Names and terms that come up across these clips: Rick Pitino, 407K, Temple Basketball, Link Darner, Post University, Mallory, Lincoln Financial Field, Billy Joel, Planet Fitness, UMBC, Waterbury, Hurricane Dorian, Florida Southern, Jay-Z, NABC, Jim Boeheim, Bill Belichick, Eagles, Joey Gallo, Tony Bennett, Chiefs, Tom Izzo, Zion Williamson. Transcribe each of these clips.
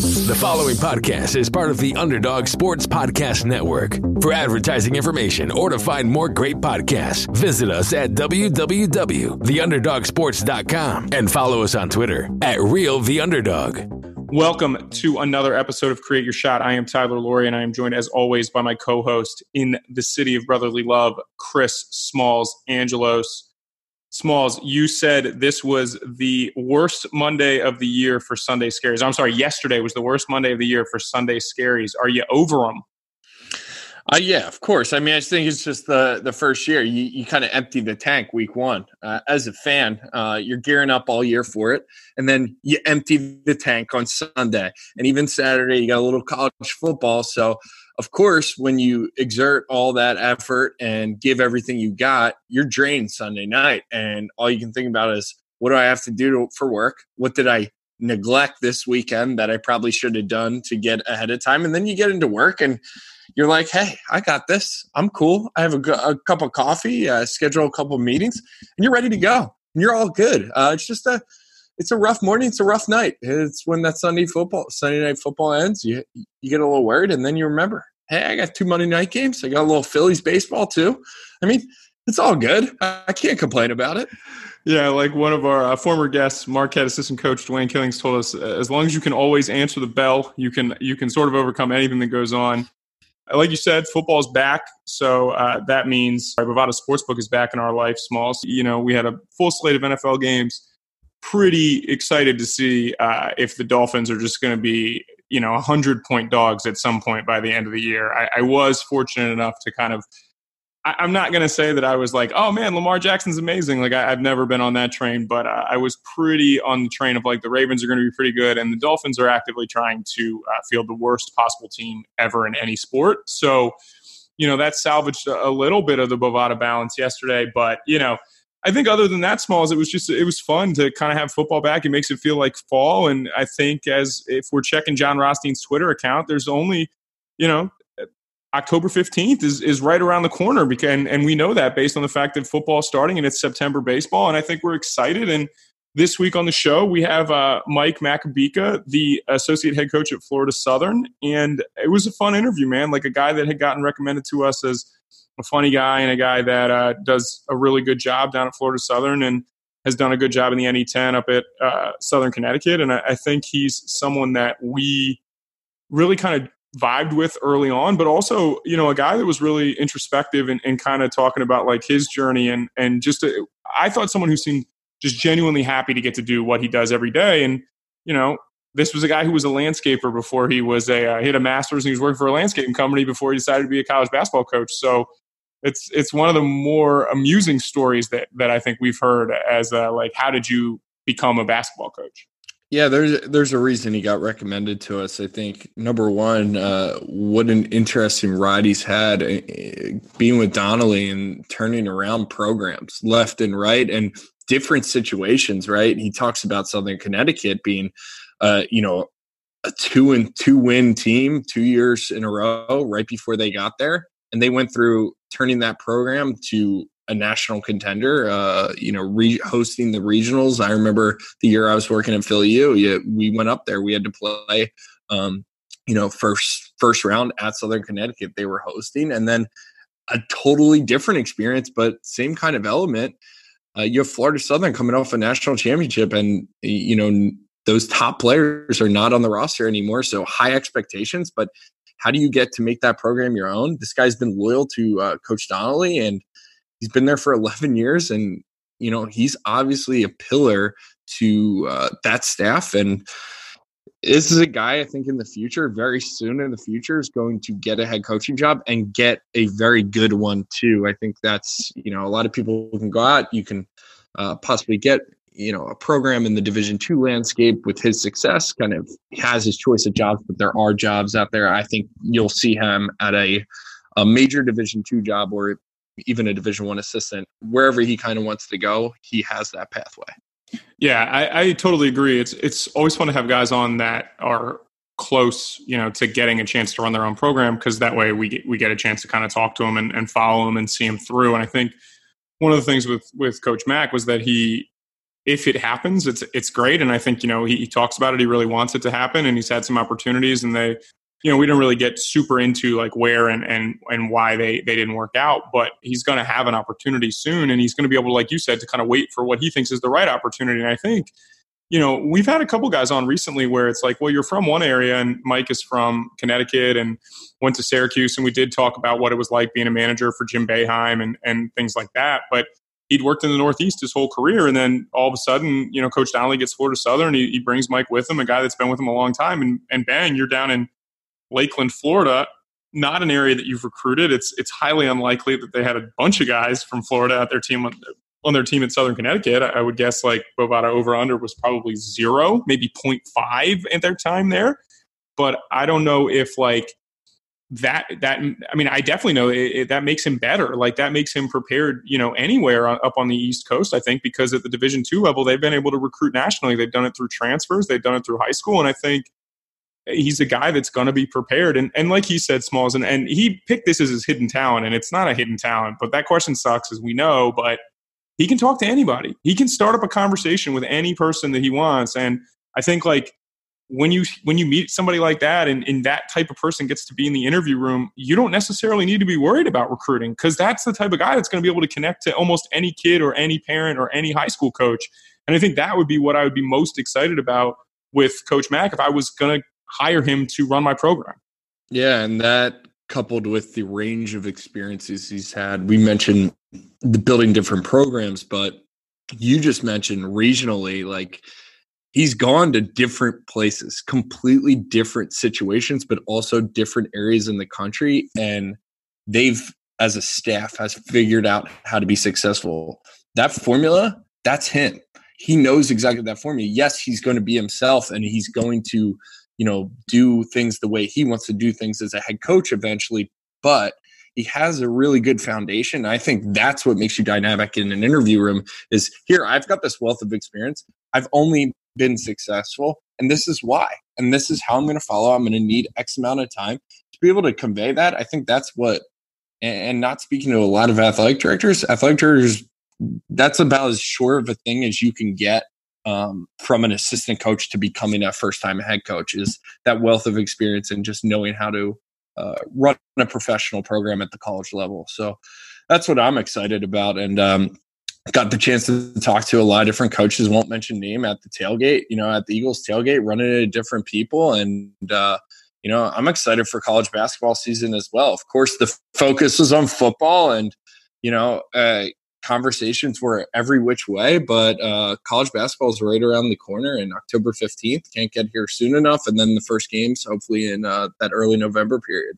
The following podcast is part of the Underdog Sports Podcast Network. For advertising information or to find more great podcasts, visit us at www.theunderdogsports.com and follow us on Twitter at RealTheUnderdog. Welcome to another episode of Create Your Shot. I am Tyler Laurie, and I am joined as always by my co-host in the city of brotherly love, Chris Smalls Angelos. Smalls, you said this was the worst Monday of the year for Sunday Scaries. I'm sorry, yesterday was the worst Monday of the year for Sunday Scaries. Are you over them? Yeah, of course. I mean, I think it's just the first year. You kind of empty the tank week one. As a fan, you're gearing up all year for it, and then you empty the tank on Sunday. And even Saturday, you got a little college football. So, of course, when you exert all that effort and give everything you got, you're drained Sunday night. And all you can think about is, what do I have to do for work? What did I neglect this weekend that I probably should have done to get ahead of time? And then you get into work and you're like, hey, I got this. I'm cool. I have a cup of coffee, schedule a couple of meetings, and you're ready to go. And you're all good. It's a rough morning. It's a rough night. It's when that Sunday night football ends. You get a little worried, and then you remember, hey, I got two Monday night games. I got a little Phillies baseball too. I mean, it's all good. I can't complain about it. Yeah, like one of our former guests, Marquette assistant coach Dwayne Killings, told us, as long as you can always answer the bell, you can sort of overcome anything that goes on. Like you said, football's back, so that means our Bovada Sportsbook is back in our life, Smalls. You know, we had a full slate of NFL games. Pretty excited to see if the Dolphins are just going to be, 100-point dogs at some point by the end of the year. I was fortunate enough to kind of – I'm not going to say that I was like, oh, man, Lamar Jackson's amazing. Like, I've never been on that train, but I was pretty on the train of, like, the Ravens are going to be pretty good, and the Dolphins are actively trying to field the worst possible team ever in any sport. So, that salvaged a little bit of the Bovada balance yesterday, but, I think other than that, Smalls, it was fun to kind of have football back. It makes it feel like fall. And I think as if we're checking John Rostein's Twitter account, there's only, October 15th is right around the corner. And we know that based on the fact that football's starting and it's September baseball. And I think we're excited. And this week on the show, we have Mike Makabika, the associate head coach at Florida Southern. And it was a fun interview, man, like a guy that had gotten recommended to us as a funny guy and a guy that does a really good job down at Florida Southern and has done a good job in the NE10 up at Southern Connecticut. And I think he's someone that we really kind of vibed with early on, but also, a guy that was really introspective and kind of talking about like his journey and just, I thought someone who seemed just genuinely happy to get to do what he does every day. And, this was a guy who was a landscaper before he was he had a master's and he was working for a landscaping company before he decided to be a college basketball coach. So it's one of the more amusing stories that I think we've heard as how did you become a basketball coach? Yeah, there's a reason he got recommended to us. I think number one, what an interesting ride he's had being with Donnelly and turning around programs left and right and different situations, right? He talks about Southern Connecticut being a 2-2 team 2 years in a row right before they got there. And they went through turning that program to a national contender, hosting the regionals. I remember the year I was working at Phil U, we went up there. We had to play, first round at Southern Connecticut. They were hosting. And then a totally different experience, but same kind of element. You have Florida Southern coming off a national championship and, those top players are not on the roster anymore. So high expectations, but how do you get to make that program your own? This guy's been loyal to Coach Donnelly and he's been there for 11 years. And, he's obviously a pillar to that staff. And this is a guy I think in the future, very soon in the future, is going to get a head coaching job and get a very good one too. I think that's, a lot of people can go out, you can possibly get, a program in the Division II landscape with his success. Kind of has his choice of jobs, but there are jobs out there. I think you'll see him at a major Division II job or even a Division I assistant. Wherever he kind of wants to go, he has that pathway. Yeah, I totally agree. It's always fun to have guys on that are close, to getting a chance to run their own program, because that way we get a chance to kind of talk to him and follow him and see him through. And I think one of the things with Coach Mack was that he if it happens, it's great. And I think, you know, he talks about it. He really wants it to happen, and he's had some opportunities, and they, you know, we didn't really get super into like where and why they didn't work out, but he's going to have an opportunity soon, and he's going to be able to, like you said, to kind of wait for what he thinks is the right opportunity. And I think, you know, we've had a couple guys on recently where it's like, well, you're from one area, and Mike is from Connecticut and went to Syracuse. And we did talk about what it was like being a manager for Jim Boeheim and things like that. But he'd worked in the Northeast his whole career. And then all of a sudden, you know, Coach Donnelly gets Florida Southern. He brings Mike with him, a guy that's been with him a long time. And bang, you're down in Lakeland, Florida, not an area that you've recruited. It's highly unlikely that they had a bunch of guys from Florida at their team on their team in Southern Connecticut. I would guess like Bovada over-under was probably 0, maybe 0.5 at their time there. But I don't know if like that I mean, I definitely know that makes him better. Like that makes him prepared, you know, anywhere up on the East Coast, I think, because at the Division II level, they've been able to recruit nationally. They've done it through transfers. They've done it through high school. And I think he's a guy that's going to be prepared. And like he said, Smalls, and he picked this as his hidden talent, and it's not a hidden talent, but that question sucks as we know, but he can talk to anybody. He can start up a conversation with any person that he wants. And I think like when you meet somebody like that and that type of person gets to be in the interview room, you don't necessarily need to be worried about recruiting, because that's the type of guy that's going to be able to connect to almost any kid or any parent or any high school coach. And I think that would be what I would be most excited about with Coach Mack if I was going to hire him to run my program. Yeah, and that coupled with the range of experiences he's had. We mentioned the building different programs, but you just mentioned regionally, like he's gone to different places, completely different situations, but also different areas in the country. And they've, as a staff, has figured out how to be successful. That formula, that's him. He knows exactly that formula. Yes, he's going to be himself, and he's going to, you know, do things the way he wants to do things as a head coach eventually, but he has a really good foundation. I think that's what makes you dynamic in an interview room is here, I've got this wealth of experience. I've only been successful, and this is why, and this is how I'm going to follow. I'm going to need X amount of time to be able to convey that. I think that's what, and not speaking to a lot of athletic directors, that's about as short of a thing as you can get from an assistant coach to becoming a first-time head coach, is that wealth of experience and just knowing how to run a professional program at the college level. So that's what I'm excited about. And got the chance to talk to a lot of different coaches, won't mention name, at the tailgate, you know, at the Eagles tailgate, running into different people. And, you know, I'm excited for college basketball season as well. Of course, the focus was on football and, you know, conversations were every which way, but college basketball is right around the corner, and October 15th can't get here soon enough. And then the first games, hopefully in that early November period.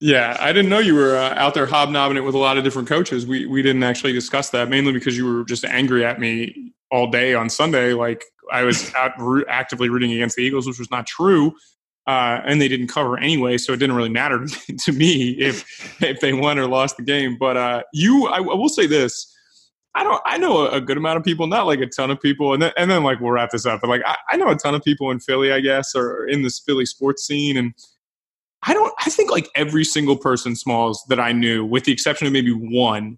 Yeah, I didn't know you were out there hobnobbing it with a lot of different coaches. We didn't actually discuss that, mainly because you were just angry at me all day on Sunday. Like I was out actively rooting against the Eagles, which was not true. And they didn't cover anyway, so it didn't really matter to me if they won or lost the game. But I will say this: I know a good amount of people, not like a ton of people, and then like we'll wrap this up. But like I know a ton of people in Philly, I guess, or in this Philly sports scene, and I think like every single person, Smalls, that I knew, with the exception of maybe one,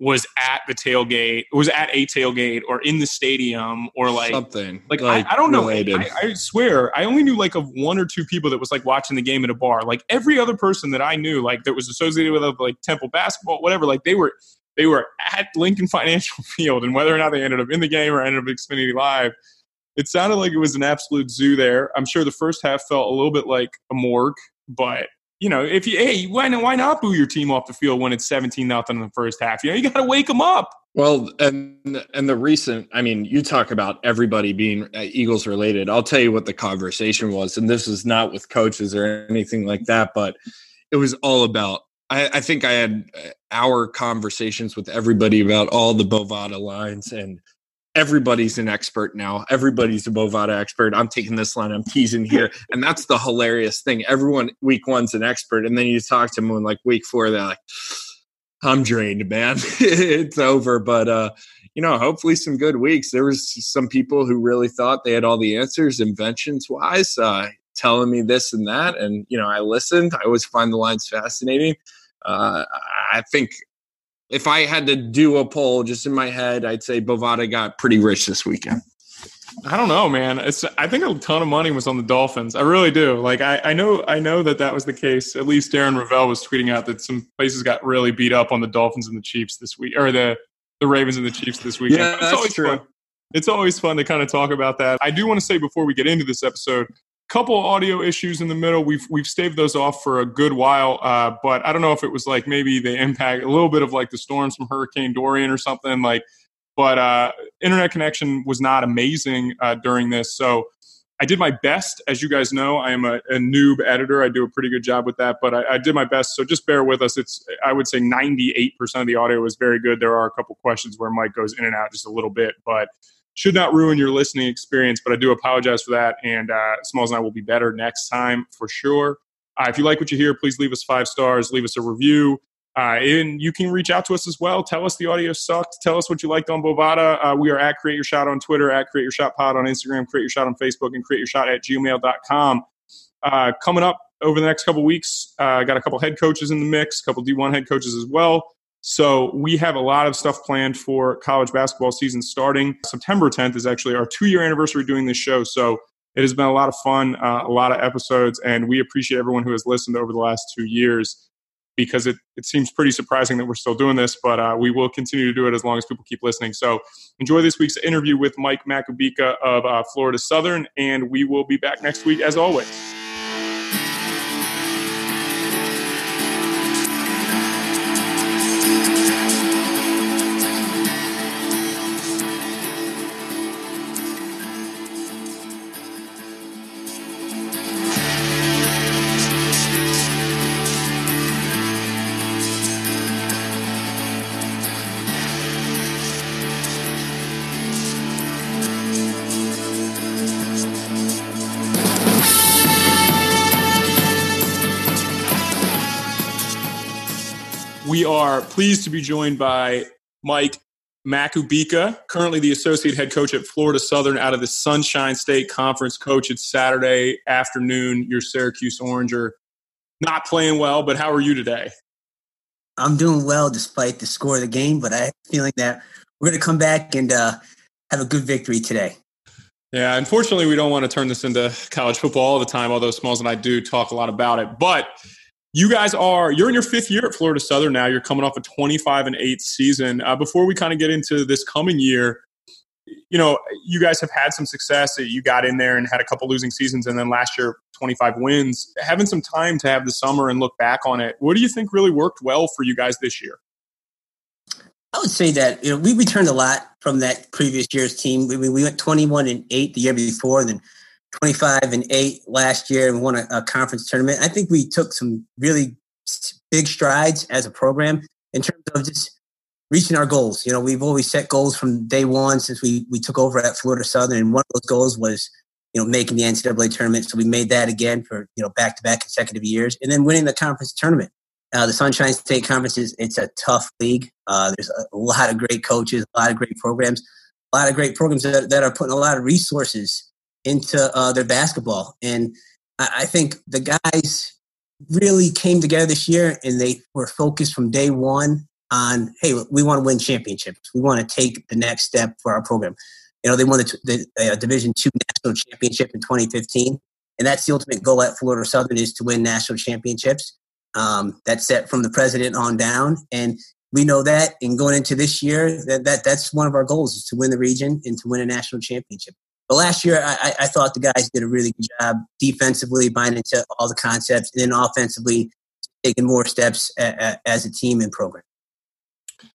was at the tailgate, was at a tailgate or in the stadium or like something like I don't know. Related. I swear I only knew like of one or two people that was like watching the game at a bar. Like every other person that I knew, like that was associated with like Temple basketball, whatever, like they were at Lincoln Financial Field, and whether or not they ended up in the game or ended up at Xfinity Live, it sounded like it was an absolute zoo there. I'm sure the first half felt a little bit like a morgue, but you know, why not boo your team off the field when it's 17-0 in the first half? You know, you got to wake them up. Well, and the recent, I mean, you talk about everybody being Eagles related. I'll tell you what the conversation was, and this is not with coaches or anything like that, but it was all about, I think I had hour conversations with everybody about all the Bovada lines, and everybody's an expert now. Everybody's a Bovada expert. I'm taking this line. I'm teasing here. And that's the hilarious thing. Everyone, week one's an expert. And then you talk to them in like week four, they're like, I'm drained, man. It's over. But, you know, hopefully some good weeks. There was some people who really thought they had all the answers inventions-wise, telling me this and that. And, you know, I listened. I always find the lines fascinating. I think if I had to do a poll just in my head, I'd say Bovada got pretty rich this weekend. I don't know, man. I think a ton of money was on the Dolphins. I really do. Like, I know that was the case. At least Darren Ravel was tweeting out that some places got really beat up on the Dolphins and the Chiefs this week, or the Ravens and the Chiefs this weekend. Yeah, that's true. Fun. It's always fun to kind of talk about that. I do want to say before we get into this episode, couple audio issues in the middle. We've staved those off for a good while, but I don't know if it was like maybe the impact, a little bit of like the storms from Hurricane Dorian or something like. But internet connection was not amazing during this, so I did my best. As you guys know, I am a noob editor. I do a pretty good job with that, but I did my best. So just bear with us. I would say 98% of the audio was very good. There are a couple questions where Mike goes in and out just a little bit, but should not ruin your listening experience, but I do apologize for that. And Smalls and I will be better next time for sure. If you like what you hear, please leave us 5 stars, leave us a review. And you can reach out to us as well. Tell us the audio sucked. Tell us what you liked on Bovada. We are at Create Your Shot on Twitter, at Create Your Shot Pod on Instagram, Create Your Shot on Facebook, and Create Your Shot at gmail.com. Coming up over the next couple weeks, I got a couple head coaches in the mix, a couple D1 head coaches as well. So we have a lot of stuff planned for college basketball season starting. September 10th is actually our 2-year anniversary doing this show. So it has been a lot of fun, a lot of episodes, and we appreciate everyone who has listened over the last 2 years because it seems pretty surprising that we're still doing this, but we will continue to do it as long as people keep listening. So enjoy this week's interview with Mike Makabika of Florida Southern, and we will be back next week as always. We are pleased to be joined by Mike Makabika, currently the associate head coach at Florida Southern out of the Sunshine State Conference. Coach, it's Saturday afternoon. Your Syracuse Oranger not playing well, but how are you today? I'm doing well despite the score of the game, but I have a feeling that we're going to come back and have a good victory today. Yeah, unfortunately, we don't want to turn this into college football all the time, although Smalls and I do talk a lot about it, but you guys you're in your 5th year at Florida Southern now. You're coming off a 25-8 season. Before we kind of get into this coming year, you know, you guys have had some success. You got in there and had a couple losing seasons, and then last year, 25 wins. Having some time to have the summer and look back on it, what do you think really worked well for you guys this year? I would say that, you know, we returned a lot from that previous year's team. We went 21-8 the year before, and then 25-8 last year and won a conference tournament. I think we took some really big strides as a program in terms of just reaching our goals. You know, we've always set goals from day one since we took over at Florida Southern. And one of those goals was, you know, making the NCAA tournament. So we made that again for, you know, back-to-back consecutive years and then winning the conference tournament. The Sunshine State Conference it's a tough league. There's a lot of great coaches, a lot of great programs, that are putting a lot of resources into their basketball. And I think the guys really came together this year and they were focused from day one on, hey, we want to win championships. We want to take the next step for our program. You know, they won the Division II National Championship in 2015. And that's the ultimate goal at Florida Southern is to win national championships. That's set from the president on down. And we know that. And going into this year, that's one of our goals is to win the region and to win a national championship. But last year, I thought the guys did a really good job defensively, buying into all the concepts, and then offensively taking more steps as a team and program.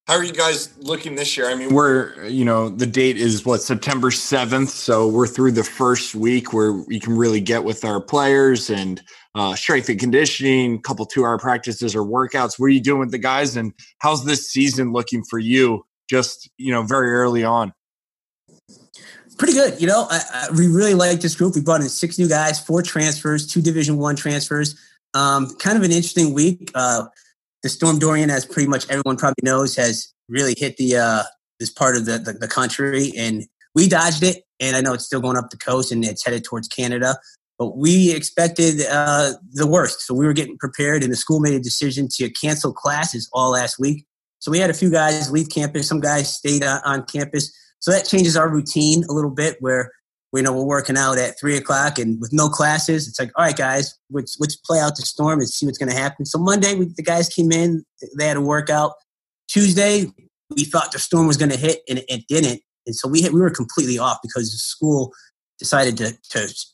How are you guys looking this year? I mean, the date is September 7th. So we're through the first week where we can really get with our players and strength and conditioning, couple 2-hour practices or workouts. What are you doing with the guys and how's this season looking for you just, you know, very early on? Pretty good. You know, we really like this group. We brought in 6 new guys, 4 transfers, 2 Division I transfers. Kind of an interesting week. The Storm Dorian, as pretty much everyone probably knows, has really hit this part of the country. And we dodged it. And I know it's still going up the coast and it's headed towards Canada. But we expected the worst. So we were getting prepared. And the school made a decision to cancel classes all last week. So we had a few guys leave campus. Some guys stayed on campus. So that changes our routine a little bit where, you know, we're working out at 3 o'clock and with no classes, it's like, all right, guys, let's play out the storm and see what's going to happen. So Monday, the guys came in, they had a workout. Tuesday, we thought the storm was going to hit and it didn't. And so we were completely off because the school decided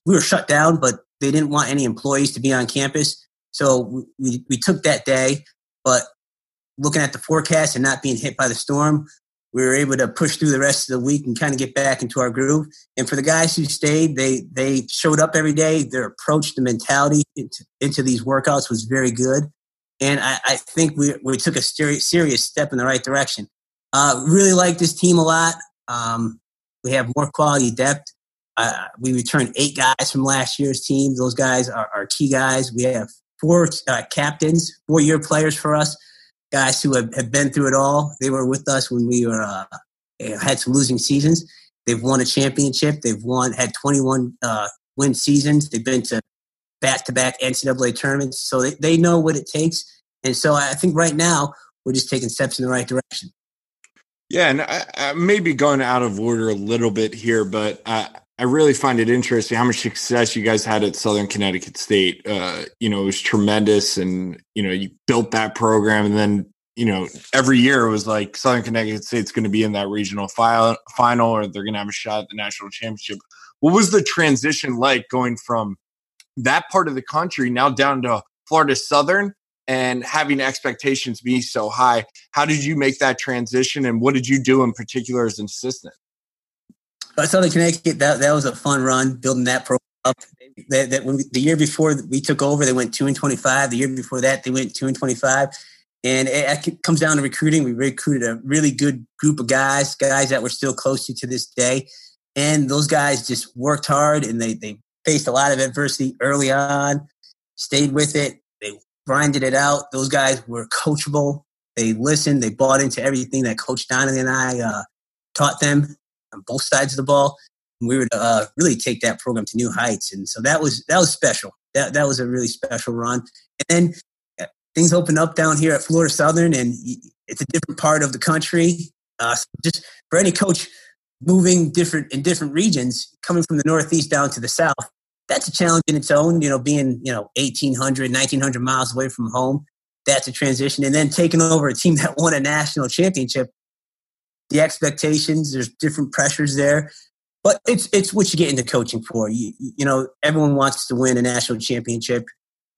we were shut down, but they didn't want any employees to be on campus. So we took that day, but looking at the forecast and not being hit by the storm, we were able to push through the rest of the week and kind of get back into our groove. And for the guys who stayed, they showed up every day. Their approach, the mentality into these workouts was very good. And I think we took a serious step in the right direction. Really like this team a lot. We have more quality depth. We returned 8 guys from last year's team. Those guys are our key guys. We have 4 captains, 4-year players for us, guys who have been through it all. They were with us when we were had some losing seasons. They've won a championship. They've had 21 win seasons. They've been to back-to-back NCAA tournaments. So they know what it takes. And so I think right now we're just taking steps in the right direction. Yeah, and I may be going out of order a little bit here, but I really find it interesting how much success you guys had at Southern Connecticut State. It was tremendous, and, you built that program, and then, every year it was like Southern Connecticut State's going to be in that regional final, or they're going to have a shot at the national championship. What was the transition like going from that part of the country now down to Florida Southern and having expectations be so high? How did you make that transition, and what did you do in particular as an assistant? Southern Connecticut, that was a fun run, building that program up. The year before we took over, they went 2-25. The year before that, they went 2-25. And it comes down to recruiting. We recruited a really good group of guys that we're still close to this day. And those guys just worked hard, and they faced a lot of adversity early on, stayed with it. They grinded it out. Those guys were coachable. They listened. They bought into everything that Coach Donnelly and I taught them on both sides of the ball. And we would really take that program to new heights. And so that was special. That was a really special run. And then things opened up down here at Florida Southern, and it's a different part of the country. So just for any coach moving in different regions, coming from the Northeast down to the South, that's a challenge in its own, being, 1,800, 1,900 miles away from home. That's a transition. And then taking over a team that won a national championship, the expectations, there's different pressures there. But it's what you get into coaching for. Everyone wants to win a national championship.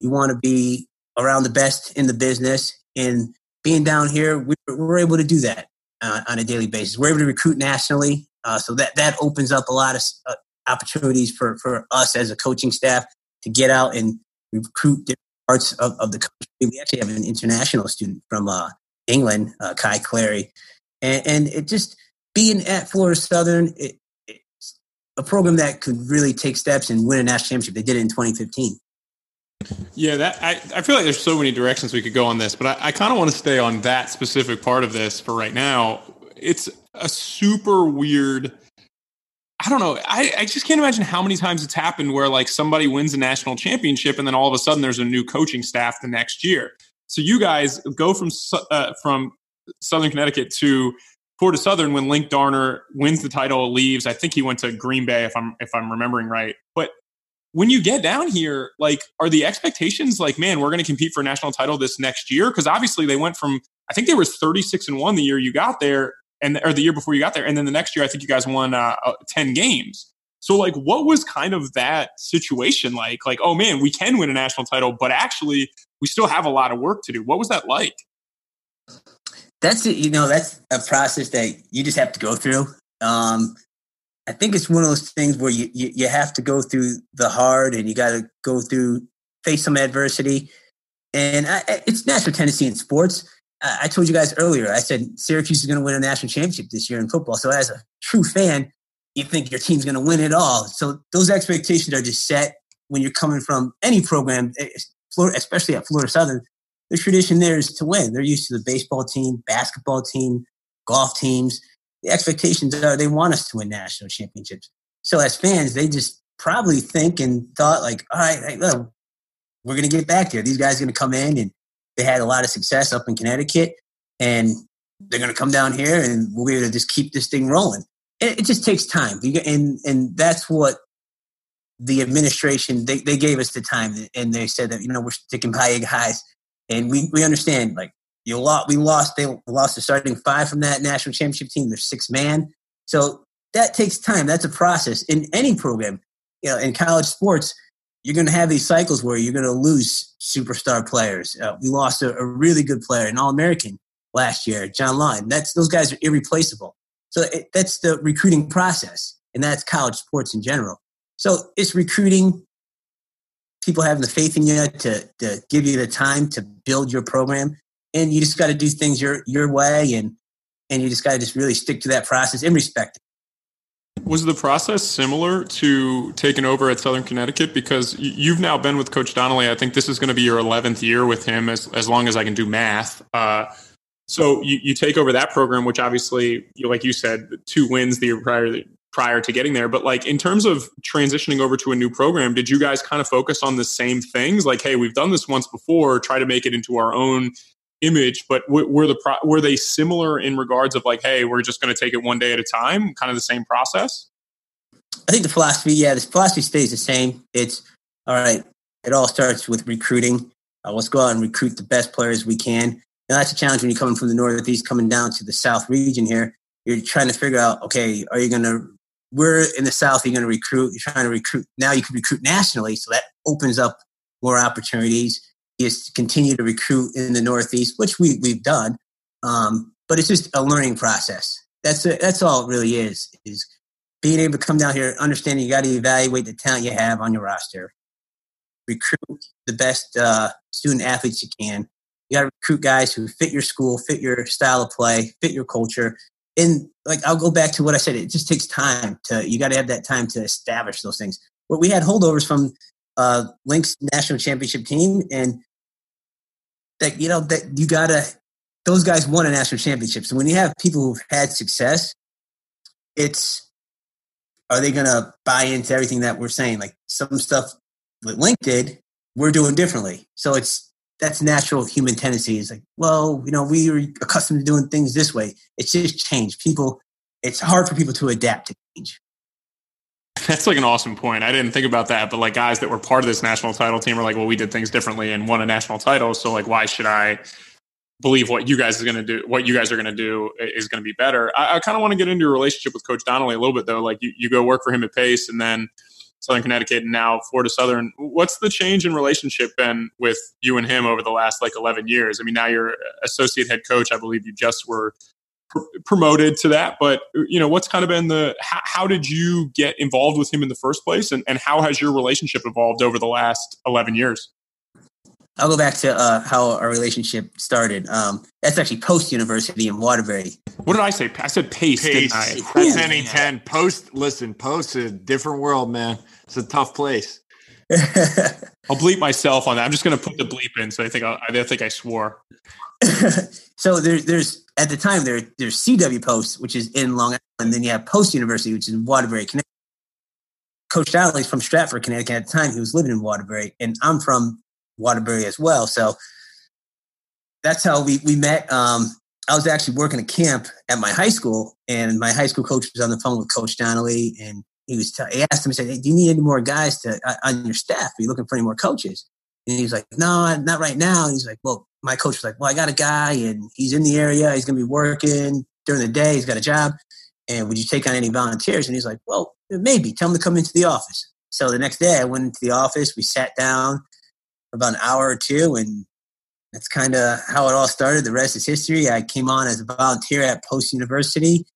You want to be around the best in the business. And being down here, we're able to do that on a daily basis. We're able to recruit nationally. So that opens up a lot of opportunities for us as a coaching staff to get out and recruit different parts of the country. We actually have an international student from England, Kai Clary. And it just being at Florida Southern, it's a program that could really take steps and win a national championship. They did it in 2015. Yeah, I feel like there's so many directions we could go on this, but I kind of want to stay on that specific part of this for right now. It's a super weird, I don't know. I just can't imagine how many times it's happened where like somebody wins a national championship and then all of a sudden there's a new coaching staff the next year. So you guys go from Southern Connecticut to Florida Southern when Link Darner wins the title, leaves. I think he went to Green Bay, if I'm remembering right. But when you get down here, like, are the expectations like, man, we're going to compete for a national title this next year? Because obviously they went from, I think there was 36-1 the year you got there, or the year before you got there, and then the next year I think you guys won 10 games. So like, what was kind of that situation like? Like, oh man, we can win a national title, but actually we still have a lot of work to do. What was that like? That's a process that you just have to go through. I think it's one of those things where you have to go through the hard, and you got to face some adversity. And it's natural tendency in sports. I told you guys earlier, I said Syracuse is going to win a national championship this year in football. So as a true fan, you think your team's going to win it all. So those expectations are just set when you're coming from any program, especially at Florida Southern. The tradition there is to win. They're used to the baseball team, basketball team, golf teams. The expectations are they want us to win national championships. So as fans, they just probably think and thought like, all right, well, we're going to get back there. These guys are going to come in, and they had a lot of success up in Connecticut. And they're going to come down here and we're going to just keep this thing rolling. It just takes time. And that's what the administration, they gave us the time. And they said that, we're sticking by egg highs. And we understand, like, they lost the starting five from that national championship team. They're 6-man. So that takes time. That's a process in any program. In college sports, you're going to have these cycles where you're going to lose superstar players. We lost a really good player, an All-American last year, John Lyon. Those guys are irreplaceable. So that's the recruiting process, and that's college sports in general. So it's recruiting, people having the faith in you to give you the time to build your program, and you just got to do things your way, and you just got to just really stick to that process and respect it. Was the process similar to taking over at Southern Connecticut? Because you've now been with Coach Donnelly. I think this is going to be your 11th year with him, as long as I can do math. So you take over that program, which obviously, like you said, 2 wins the year prior to getting there. But like in terms of transitioning over to a new program, did you guys kind of focus on the same things? Like, hey, we've done this once before, try to make it into our own image, but were they similar in regards of like, hey, we're just going to take it one day at a time, kind of the same process? I think the philosophy stays the same. It's all right. It all starts with recruiting. Let's go out and recruit the best players we can. And that's a challenge when you're coming from the Northeast, coming down to the South region here. You're trying to figure out, okay, where in the South are you going to recruit? You're trying to recruit. Now you can recruit nationally. So that opens up more opportunities. Is to continue to recruit in the Northeast, which we've done, but it's just a learning process. That's all it really is being able to come down here, understanding you got to evaluate the talent you have on your roster, recruit the best student athletes you can. You got to recruit guys who fit your school, fit your style of play, fit your culture. And like I'll go back to what I said, it just takes time to. You got to have that time to establish those things. But we had holdovers from Link's national championship team, and those guys won a national championship. So when you have people who've had success, are they going to buy into everything that we're saying? Like some stuff that Link did, we're doing differently. So that's natural human tendency. It's like, well, we were accustomed to doing things this way. It's just change. It's hard for people to adapt to change. That's like an awesome point. I didn't think about that, but like guys that were part of this national title team are like, well, we did things differently and won a national title. So like, why should I believe what you guys are going to do is going to be better? I kind of want to get into your relationship with Coach Donnelly a little bit though. Like you go work for him at Pace and then Southern Connecticut and now Florida Southern. What's the change in relationship been with you and him over the last like 11 years? I mean, now you're associate head coach. I believe you just were promoted to that, but what's kind of been how did you get involved with him in the first place, and how has your relationship evolved over the last 11 years? I'll go back to how our relationship started. That's actually Post University in Waterbury. What did I say? I said Pace. Pace. Didn't I? That's NE10. Post. Listen, Post is a different world, man. It's a tough place. I'll bleep myself on that. I'm just going to put the bleep in. So I think I swore. So there's at the time there's CW Post, which is in Long Island, and then you have Post University, which is in Waterbury, Connecticut. Coach Donnelly's from Stratford, Connecticut at the time. He was living in Waterbury, and I'm from Waterbury as well. So that's how we met. I was actually working a camp at my high school, and my high school coach was on the phone with Coach Donnelly, and he asked him, he said, hey, do you need any more guys on your staff? Are you looking for any more coaches? And he's like, no, not right now. And he's like, well, my coach was like, well, I got a guy and he's in the area. He's going to be working during the day. He's got a job. And would you take on any volunteers? And he's like, well, maybe. Tell him to come into the office. So the next day I went into the office. We sat down for about an hour or two, and that's kind of how it all started. The rest is history. I came on as a volunteer at Post University.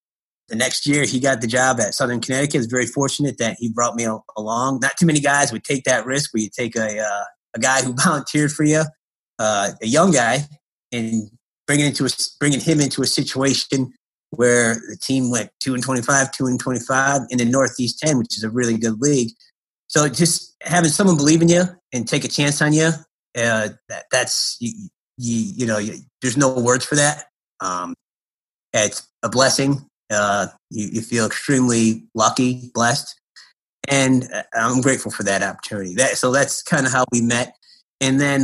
The next year he got the job at Southern Connecticut. I was very fortunate that he brought me along. Not too many guys would take that risk where you take a guy who volunteered for you, a young guy, and bringing him into a situation where the team went 2-25 in the Northeast Ten, which is a really good league. So just having someone believe in you and take a chance on you, there's no words for that. It's a blessing. You feel extremely lucky, blessed, and I'm grateful for that opportunity. So that's kind of how we met. And then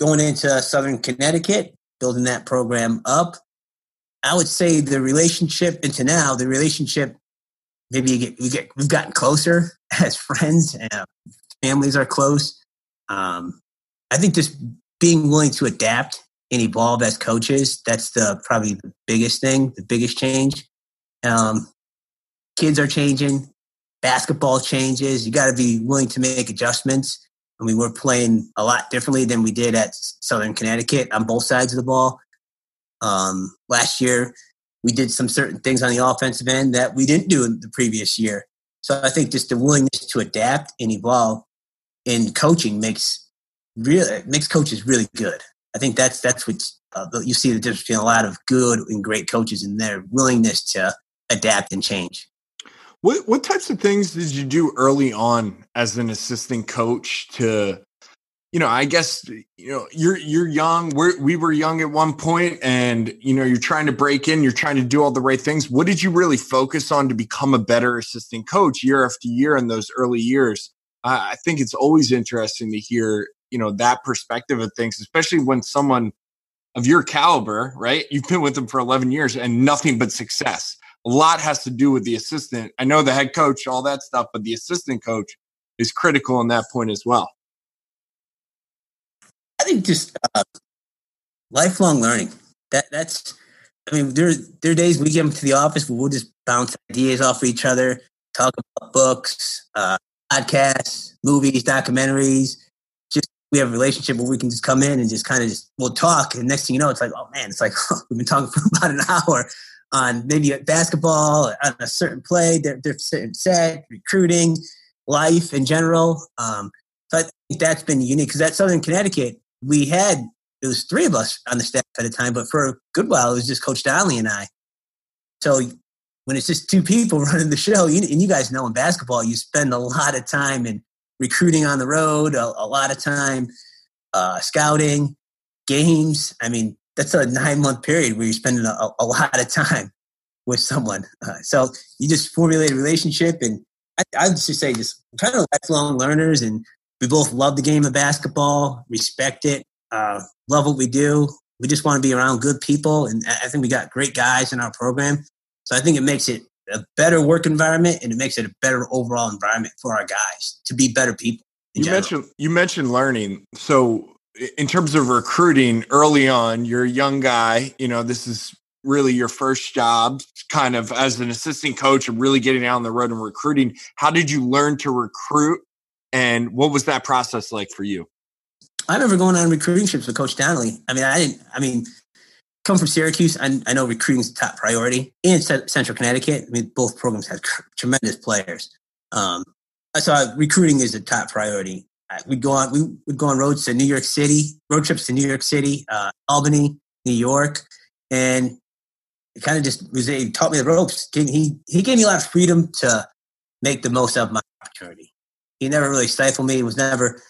going into Southern Connecticut, building that program up, I would say the relationship into now, the relationship, maybe we've gotten closer as friends and families are close. I think just being willing to adapt and evolve as coaches, that's probably the biggest thing, the biggest change. Kids are changing. Basketball changes. You got to be willing to make adjustments. I mean, we're playing a lot differently than we did at Southern Connecticut on both sides of the ball. Last year, we did some certain things on the offensive end that we didn't do in the previous year. So I think just the willingness to adapt and evolve in coaching makes coaches really good. I think that's what you see the difference between a lot of good and great coaches and their willingness to adapt and change. What types of things did you do early on as an assistant coach to, I guess, you're young. We were young at one point and, you're trying to break in, you're trying to do all the right things. What did you really focus on to become a better assistant coach year after year in those early years? I think it's always interesting to hear, that perspective of things, especially when someone of your caliber, right? You've been with them for 11 years and nothing but success. A lot has to do with the assistant. I know the head coach, all that stuff, but the assistant coach is critical on that point as well. I think just lifelong learning. There are days we get them to the office where we'll just bounce ideas off of each other, talk about books, podcasts, movies, documentaries. Just we have a relationship where we can just come in and just kind of we'll talk. And next thing you know, it's like, oh man, it's like we've been talking for about an hour on maybe basketball, on a certain play, their certain set, recruiting, life in general. So I think that's been unique because at Southern Connecticut, it was three of us on the staff at a time, but for a good while, it was just Coach Donnelly and I. So when it's just two people running the show, and you guys know in basketball, you spend a lot of time in recruiting on the road, a lot of time scouting, games. I mean, that's a 9-month period where you're spending a lot of time with someone. So you just formulate a relationship. And I would just say just kind of lifelong learners. And we both love the game of basketball, respect it, love what we do. We just want to be around good people. And I think we got great guys in our program. So I think it makes it a better work environment and it makes it a better overall environment for our guys to be better people. You mentioned learning. So in terms of recruiting early on, you're a young guy, this is really your first job kind of as an assistant coach and really getting out on the road and recruiting. How did you learn to recruit and what was that process like for you? I remember going on recruiting trips with Coach Donnelly. Come from Syracuse. I know recruiting is the top priority in Central Connecticut. Both programs have tremendous players. So recruiting is the top priority. We would go on roads to New York City, road trips to New York City, Albany, New York, and it kind of just he taught me the ropes. He gave me a lot of freedom to make the most of my opportunity. He never really stifled me. It was never,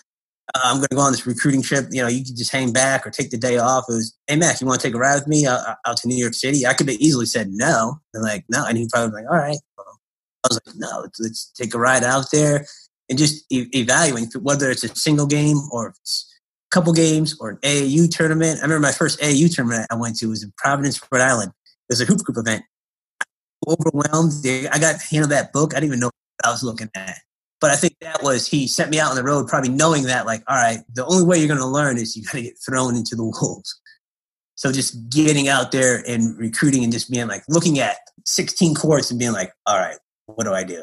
I'm going to go on this recruiting trip. You could just hang back or take the day off. It was, hey Mac, you want to take a ride with me out to New York City? I could have easily said no, and like no, and he probably was like, all right. I was like, no, let's take a ride out there. And just evaluating whether it's a single game or if it's a couple games or an AAU tournament. I remember my first AAU tournament I went to was in Providence, Rhode Island. It was a hoop group event. I was overwhelmed. I got that book. I didn't even know what I was looking at. But I think that was, he sent me out on the road probably knowing that, like, all right, the only way you're going to learn is you got to get thrown into the wolves. So just getting out there and recruiting and just being like, looking at 16 courts and being like, all right, what do I do?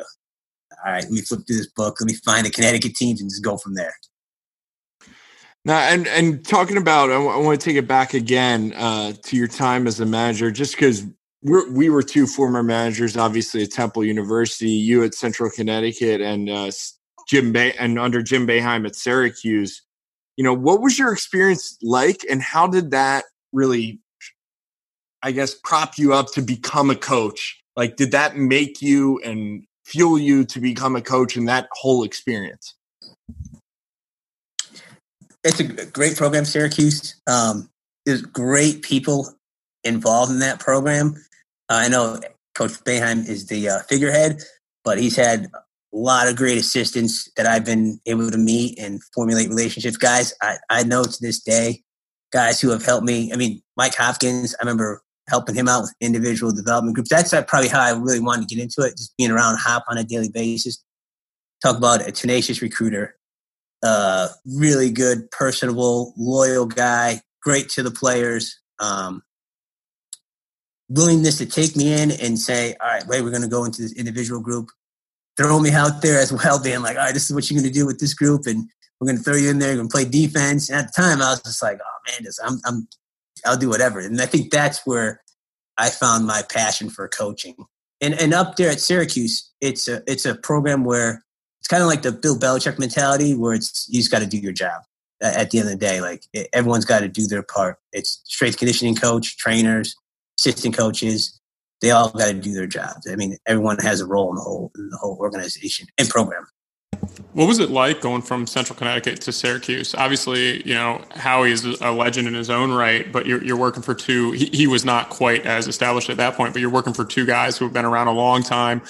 All right, let me flip through this book. Let me find the Connecticut teams and just go from there. Now, and talking about, I want to take it back again to your time as a manager, just because we were two former managers, obviously at Temple University, you at Central Connecticut, and under Jim Boeheim at Syracuse. What was your experience like, and how did that really, I guess, prop you up to become a coach? Like, did that make you and fuel you to become a coach in that whole experience? It's a great program, Syracuse. There's great people involved in that program. I know Coach Boeheim is the figurehead, but he's had a lot of great assistants that I've been able to meet and formulate relationships. Guys, I know to this day, guys who have helped me. Mike Hopkins, I remember helping him out with individual development groups. That's probably how I really wanted to get into it, just being around Hop on a daily basis. Talk about a tenacious recruiter, really good, personable, loyal guy, great to the players, willingness to take me in and say, all right, wait, we're going to go into this individual group. Throw me out there as well, being like, all right, this is what you're going to do with this group, and we're going to throw you in there, you're going to play defense. And at the time, I was just like, oh, man, I'll do whatever. And I think that's where I found my passion for coaching. And up there at Syracuse, it's a program where it's kind of like the Bill Belichick mentality, where it's you just got to do your job at the end of the day. Like, everyone's got to do their part. It's strength conditioning coach, trainers, assistant coaches. They all got to do their jobs. I mean, everyone has a role in the whole organization and program. What was it like going from Central Connecticut to Syracuse? Obviously, you know, Howie is a legend in his own right, but you're working for two. He was not quite as established at that point, but you're working for two guys who have been around a long time,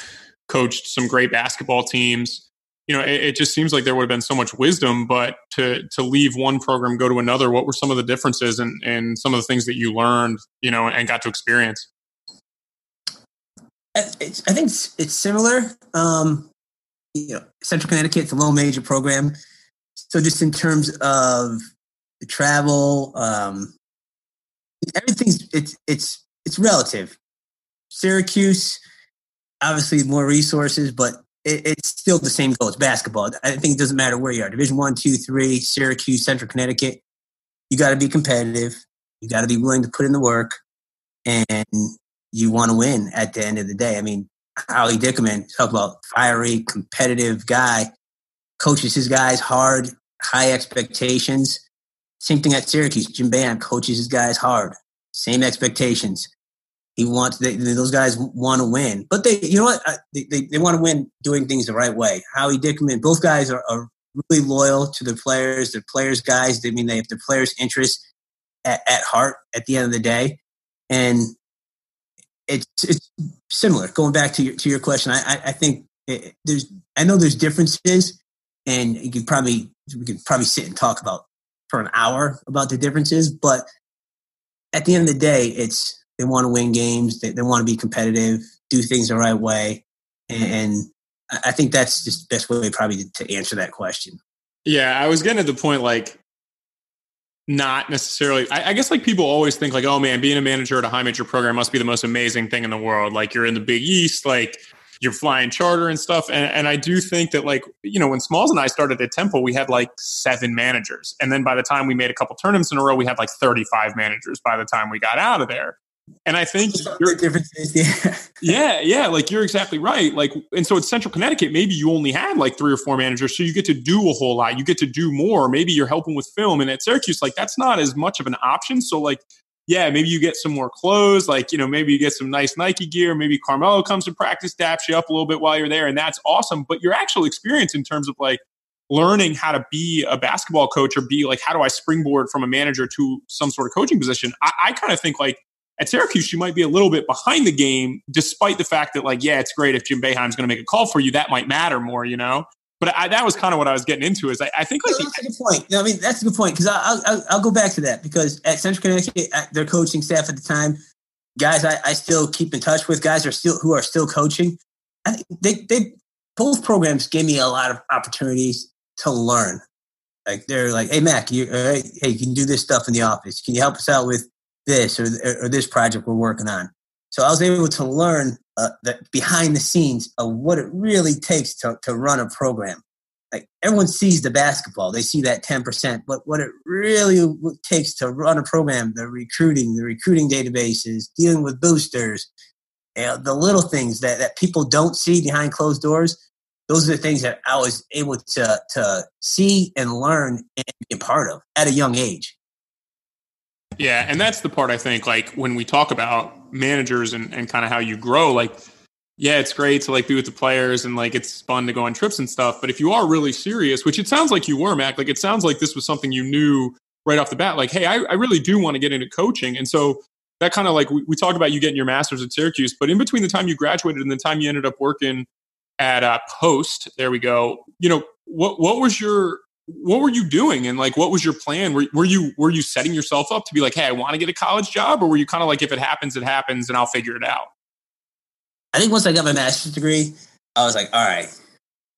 coached some great basketball teams. You know, it just seems like there would have been so much wisdom, but to leave one program, go to another, what were some of the differences and some of the things that you learned, you know, and got to experience? I think it's similar. You know, Central Connecticut's a low major program, so just in terms of the travel, everything's it's relative. Syracuse, obviously more resources, but it's still the same goal. It's basketball. I think it doesn't matter where you are. Division 1, 2, 3, Syracuse, Central Connecticut. You got to be competitive. You got to be willing to put in the work, and you want to win at the end of the day. I mean, Howie Dickerman, talk about fiery, competitive guy, coaches his guys hard, high expectations. Same thing at Syracuse. Jim Boeheim coaches his guys hard, same expectations. He wants those guys want to win, but they, you know what, they want to win doing things the right way. Howie Dickerman, both guys are really loyal to their players. Their players' guys. I mean, they have their players' interests at heart at the end of the day, and it's similar. Going back to your question, I think I know there's differences, and we could probably sit and talk about for an hour about the differences. But at the end of the day, it's they want to win games, they want to be competitive, do things the right way, and I think that's just the best way probably to answer that question. Yeah, I was getting to the point like. Not necessarily. I guess like people always think like, oh man, being a manager at a high major program must be the most amazing thing in the world. Like you're in the Big East, like you're flying charter and stuff. And I do think that like, you know, when Smalls and I started at Temple, we had like 7 managers. And then by the time we made a couple tournaments in a row, we had like 35 managers by the time we got out of there. And I think your differences, yeah, like you're exactly right. Like, and so at Central Connecticut, maybe you only had like 3 or 4 managers, so you get to do a whole lot. You get to do more. Maybe you're helping with film, and at Syracuse, like that's not as much of an option. So, like, yeah, maybe you get some more clothes. Like, you know, maybe you get some nice Nike gear. Maybe Carmelo comes to practice, daps you up a little bit while you're there, and that's awesome. But your actual experience in terms of like learning how to be a basketball coach or be like, how do I springboard from a manager to some sort of coaching position? I kind of think like. At Syracuse, you might be a little bit behind the game, despite the fact that, like, yeah, it's great if Jim Boeheim's going to make a call for you. That might matter more, you know? But that was kind of what I was getting into is I think... Like, no, that's a good point. No, I mean, that's a good point because I'll go back to that because at Central Connecticut, their coaching staff at the time, guys I still keep in touch with, guys who are still coaching. I think they both programs gave me a lot of opportunities to learn. Like, they're like, hey, Mac, you can do this stuff in the office. Can you help us out with this or this project we're working on? So I was able to learn the behind the scenes of what it really takes to run a program. Like everyone sees the basketball, they see that 10%, but what it really takes to run a program, the recruiting databases, dealing with boosters, you know, the little things that people don't see behind closed doors. Those are the things that I was able to see and learn and be a part of at a young age. Yeah, and that's the part I think, like, when we talk about managers and kind of how you grow, like, yeah, it's great to, like, be with the players and, like, it's fun to go on trips and stuff. But if you are really serious, which it sounds like you were, Mac, like, it sounds like this was something you knew right off the bat. Like, hey, I really do want to get into coaching. And so that kind of, like, we talked about you getting your master's at Syracuse. But in between the time you graduated and the time you ended up working at Post, there we go, you know, what was your – what were you doing? And like, what was your plan? Were you setting yourself up to be like, hey, I want to get a college job? Or were you kind of like, if it happens, it happens and I'll figure it out? I think once I got my master's degree, I was like, all right,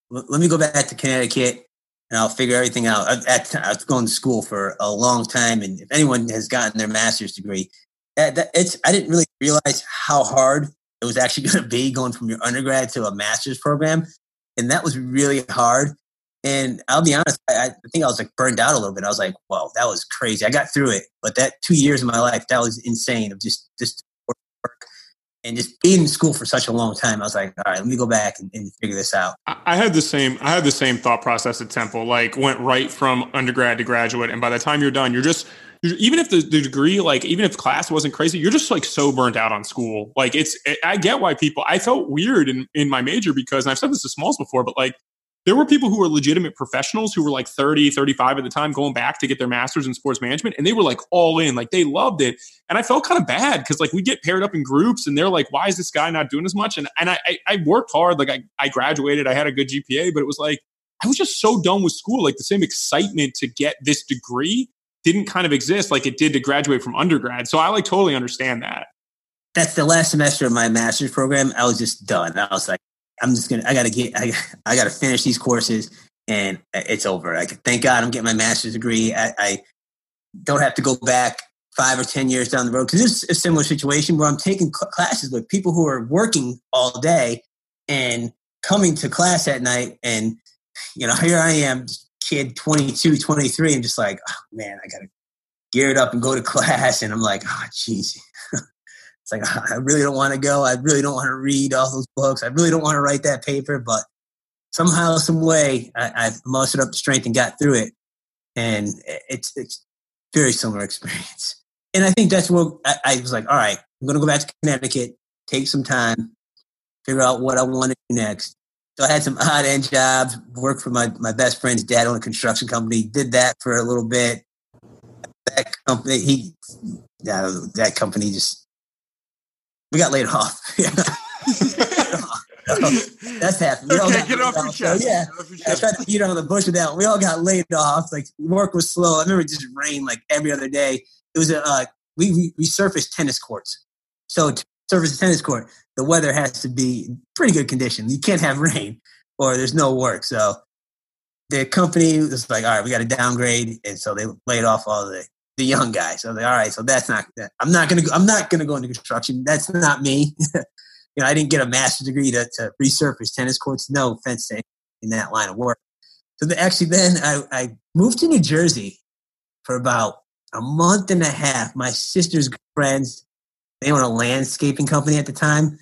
let me go back to Connecticut and I'll figure everything out. I was going to school for a long time. And if anyone has gotten their master's degree, I didn't really realize how hard it was actually going to be going from your undergrad to a master's program. And that was really hard. And I'll be honest, I think I was like burned out a little bit. I was like, wow, that was crazy. I got through it. But that 2 years of my life, that was insane of just work and just being in school for such a long time. I was like, all right, let me go back and figure this out. I had the same thought process at Temple, like went right from undergrad to graduate. And by the time you're done, even if the degree, like even if class wasn't crazy, you're just like so burnt out on school. Like I get why people, I felt weird in my major because, and I've said this to Smalls before, but like there were people who were legitimate professionals who were like 30, 35 at the time going back to get their master's in sports management. And they were like all in, like they loved it. And I felt kind of bad because like we get paired up in groups and they're like, why is this guy not doing as much? And I worked hard. Like I graduated, I had a good GPA, but it was like, I was just so done with school. Like the same excitement to get this degree didn't kind of exist like it did to graduate from undergrad. So I like totally understand that. That's the last semester of my master's program. I was just done. I was like, I got to finish these courses and it's over. Like, thank God I'm getting my master's degree. I don't have to go back 5 or 10 years down the road. Cause it's a similar situation where I'm taking classes with people who are working all day and coming to class at night. And, you know, here I am, kid 22, 23, and just like, oh man, I gotta gear it up and go to class. And I'm like, oh geez. It's like, oh, I really don't want to go. I really don't want to read all those books. I really don't want to write that paper. But somehow, some way, I mustered up the strength and got through it. And it's a very similar experience. And I think that's what I was like, all right, I'm gonna go back to Connecticut, take some time, figure out what I want to do next. So I had some odd end jobs, worked for my best friend's dad on a construction company, did that for a little bit. That company just, we got laid off. That's happened. Okay, get off your chest. So, yeah, I tried to beat on the bush with that. We all got laid off. Like work was slow. I remember it just rained like every other day. It was we resurfaced tennis courts. So surface tennis court, the weather has to be pretty good condition. You can't have rain or there's no work. So the company was like, all right, we got to downgrade. And so they laid off all the young guys. So they, all right, so that's not, I'm not going to go into construction. That's not me. I didn't get a master's degree to resurface tennis courts. No offense to anyone in that line of work. So then I moved to New Jersey for about a month and a half. My sister's friends, they own a landscaping company at the time.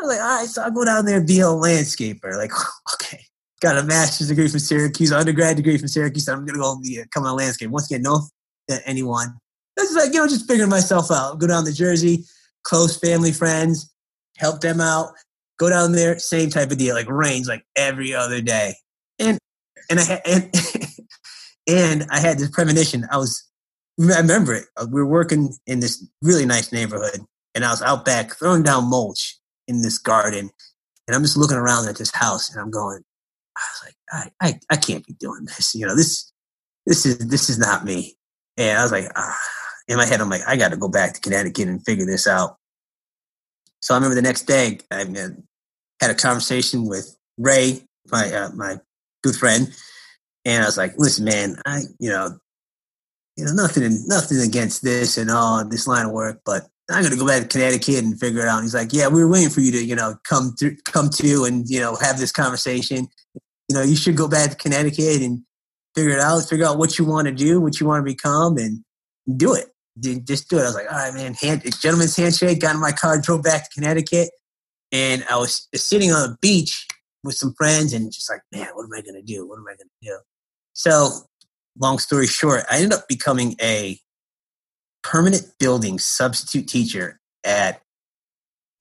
I was like, all right, so I'll go down there and be a landscaper. Like, okay, got a master's degree from Syracuse, undergrad degree from Syracuse. So I'm going to go become a landscaper. Once again, no to anyone. This is like, just figuring myself out. Go down to Jersey, close family, friends, help them out. Go down there, same type of deal. Like rains like every other day. And I had this premonition. I remember it. We were working in this really nice neighborhood. And I was out back throwing down mulch in this garden, and I'm just looking around at this house, and I'm going, I can't be doing this. This is not me. And I was like, in my head, I'm like, I got to go back to Connecticut and figure this out. So I remember the next day, I had a conversation with Ray, my good friend, and I was like, listen, man, nothing against this and all this line of work, but I'm going to go back to Connecticut and figure it out. And he's like, yeah, we were waiting for you to, come to and, have this conversation. You should go back to Connecticut and figure it out, figure out what you want to do, what you want to become, and do it. Just do it. I was like, all right, man, gentleman's handshake, got in my car, drove back to Connecticut. And I was sitting on the beach with some friends and just like, man, what am I going to do? What am I going to do? So long story short, I ended up becoming a permanent building substitute teacher at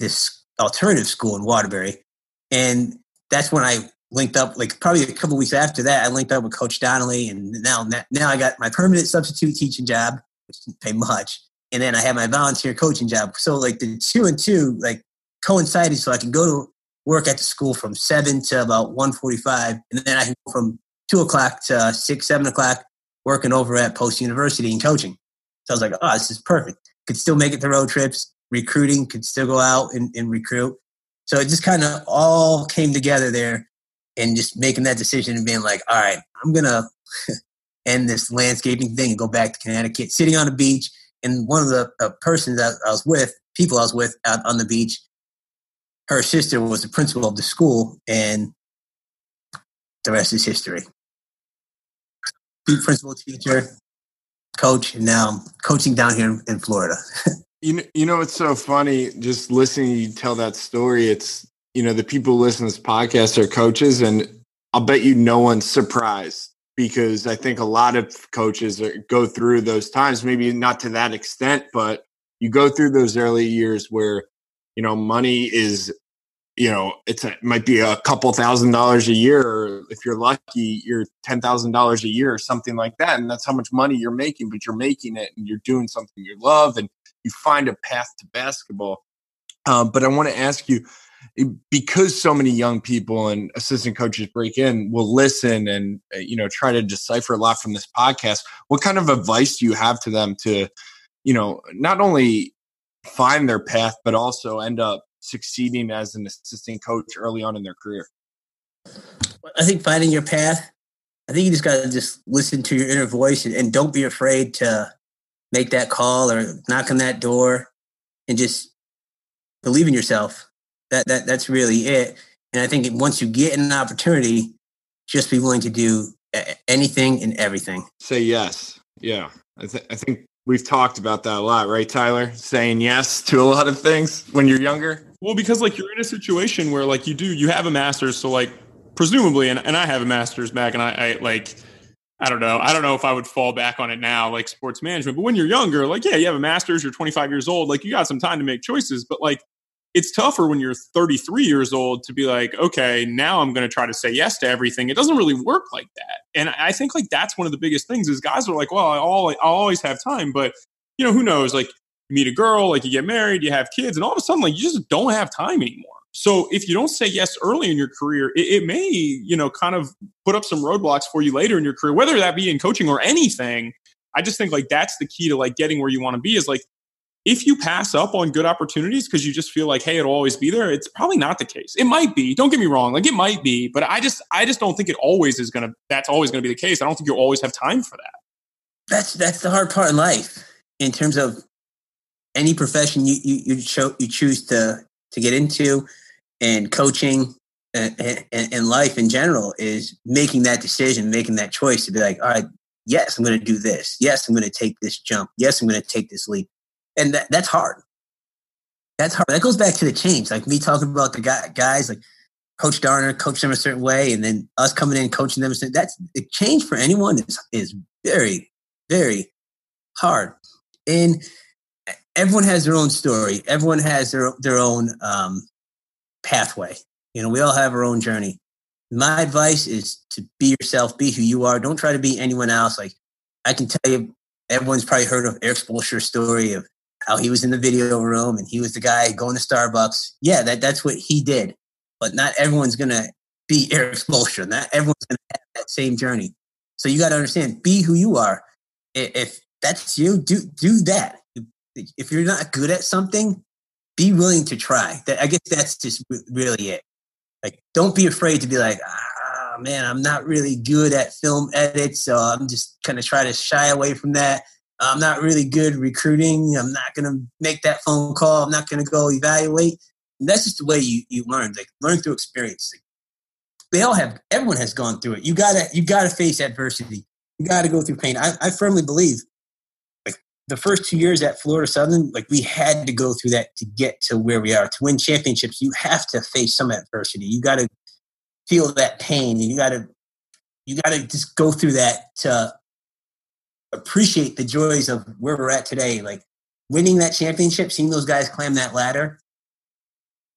this alternative school in Waterbury. And that's when I linked up, like probably a couple weeks after that, I linked up with Coach Donnelly. And now I got my permanent substitute teaching job, which didn't pay much. And then I had my volunteer coaching job. So like the 2 and 2 like coincided, so I could go to work at the school from 7 to about 1:45. And then I could go from 2 o'clock to 6, 7 o'clock working over at Post University and coaching. So I was like, oh, this is perfect. Could still make it to road trips, recruiting, could still go out and recruit. So it just kind of all came together there and just making that decision and being like, all right, I'm going to end this landscaping thing and go back to Connecticut, sitting on a beach. And one of the persons that I was with, people I was with out on the beach, her sister was the principal of the school, and the rest is history. Principal, teacher, coach, and now I'm coaching down here in Florida. You know, it's so funny just listening to you tell that story. It's, you know, the people who listen to this podcast are coaches, and I'll bet you no one's surprised, because I think a lot of coaches go through those times, maybe not to that extent, but you go through those early years where, you know, money is, you know, it might be a couple $1,000s a year, or if you're lucky, you're $10,000 a year or something like that. And that's how much money you're making, but you're making it and you're doing something you love and you find a path to basketball. But I want to ask you, because so many young people and assistant coaches break in will listen and, you know, try to decipher a lot from this podcast. What kind of advice do you have to them to, you know, not only find their path, but also end up succeeding as an assistant coach early on in their career? I think finding your path, I think you just got to just listen to your inner voice and don't be afraid to make that call or knock on that door and just believe in yourself. That's really it. And I think once you get an opportunity, just be willing to do anything and everything. Say yes. Yeah. I think we've talked about that a lot, right, Tyler? Saying yes to a lot of things when you're younger. Well, because like you're in a situation where like you have a master's. So like presumably, and I have a master's back, and I don't know if I would fall back on it now, like sports management. But when you're younger, like, yeah, you have a master's, you're 25 years old, like you got some time to make choices, but like, it's tougher when you're 33 years old to be like, okay, now I'm going to try to say yes to everything. It doesn't really work like that. And I think like that's one of the biggest things is guys are like, well, I'll always have time. But, you know, who knows? Like you meet a girl, like you get married, you have kids, and all of a sudden like you just don't have time anymore. So if you don't say yes early in your career, it may, you know, kind of put up some roadblocks for you later in your career, whether that be in coaching or anything. I just think like that's the key to like getting where you want to be is like, if you pass up on good opportunities because you just feel like, hey, it'll always be there, it's probably not the case. It might be. Don't get me wrong. Like it might be, but I just don't think it always is going to, that's always going to be the case. I don't think you'll always have time for that. That's the hard part in life in terms of any profession you choose to get into, and coaching and life in general is making that decision, making that choice to be like, all right, yes, I'm going to do this. Yes, I'm going to take this jump. Yes, I'm going to take this leap. And that's hard. That's hard. That goes back to the change. Like me talking about the guys, like Coach Darner, coached them a certain way, and then us coming in and coaching them. That's the change for anyone is very, very hard. And everyone has their own story. Everyone has their own pathway. You know, we all have our own journey. My advice is to be yourself, be who you are. Don't try to be anyone else. Like I can tell you, everyone's probably heard of Erik Spoelstra's story of how he was in the video room and he was the guy going to Starbucks. Yeah, that's what he did. But not everyone's going to be Erik Spoelstra. Not everyone's going to have that same journey. So you got to understand, be who you are. If that's you, do that. If you're not good at something, be willing to try. I guess that's just really it. Like, don't be afraid to be like, man, I'm not really good at film edits, so I'm just going to try to shy away from that. I'm not really good recruiting. I'm not going to make that phone call. I'm not going to go evaluate. And that's just the way you learn. Like, learn through experience. Like, everyone has gone through it. You gotta face adversity. You gotta go through pain. I firmly believe like the first 2 years at Florida Southern, like we had to go through that to get to where we are. To win championships, you have to face some adversity. You gotta feel that pain, and you gotta just go through that to appreciate the joys of where we're at today. Like winning that championship, seeing those guys climb that ladder,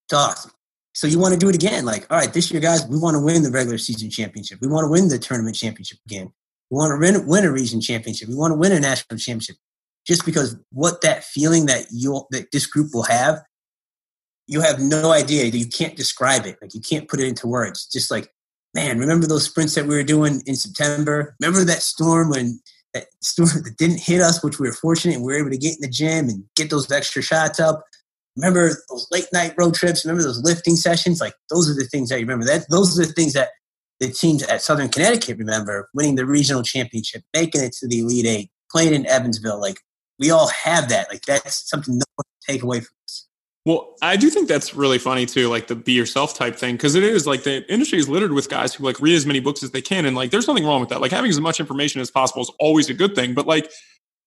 it's awesome. So you want to do it again. Like, all right, this year, guys, we want to win the regular season championship. We want to win the tournament championship again. We want to win a region championship. We want to win a national championship. Just because what that feeling that this group will have, you have no idea. You can't describe it. Like you can't put it into words. Just like man, remember those sprints that we were doing in September? Remember that storm that didn't hit us, which we were fortunate, and we were able to get in the gym and get those extra shots up. Remember those late night road trips? Remember those lifting sessions? Like, those are the things that you remember. Those are the things that the teams at Southern Connecticut remember, winning the regional championship, making it to the Elite Eight, playing in Evansville. Like, we all have that. Like, that's something no one can take away from us. Well, I do think that's really funny too, like the be yourself type thing, because it is like the industry is littered with guys who like read as many books as they can. And like, there's nothing wrong with that. Like, having as much information as possible is always a good thing. But like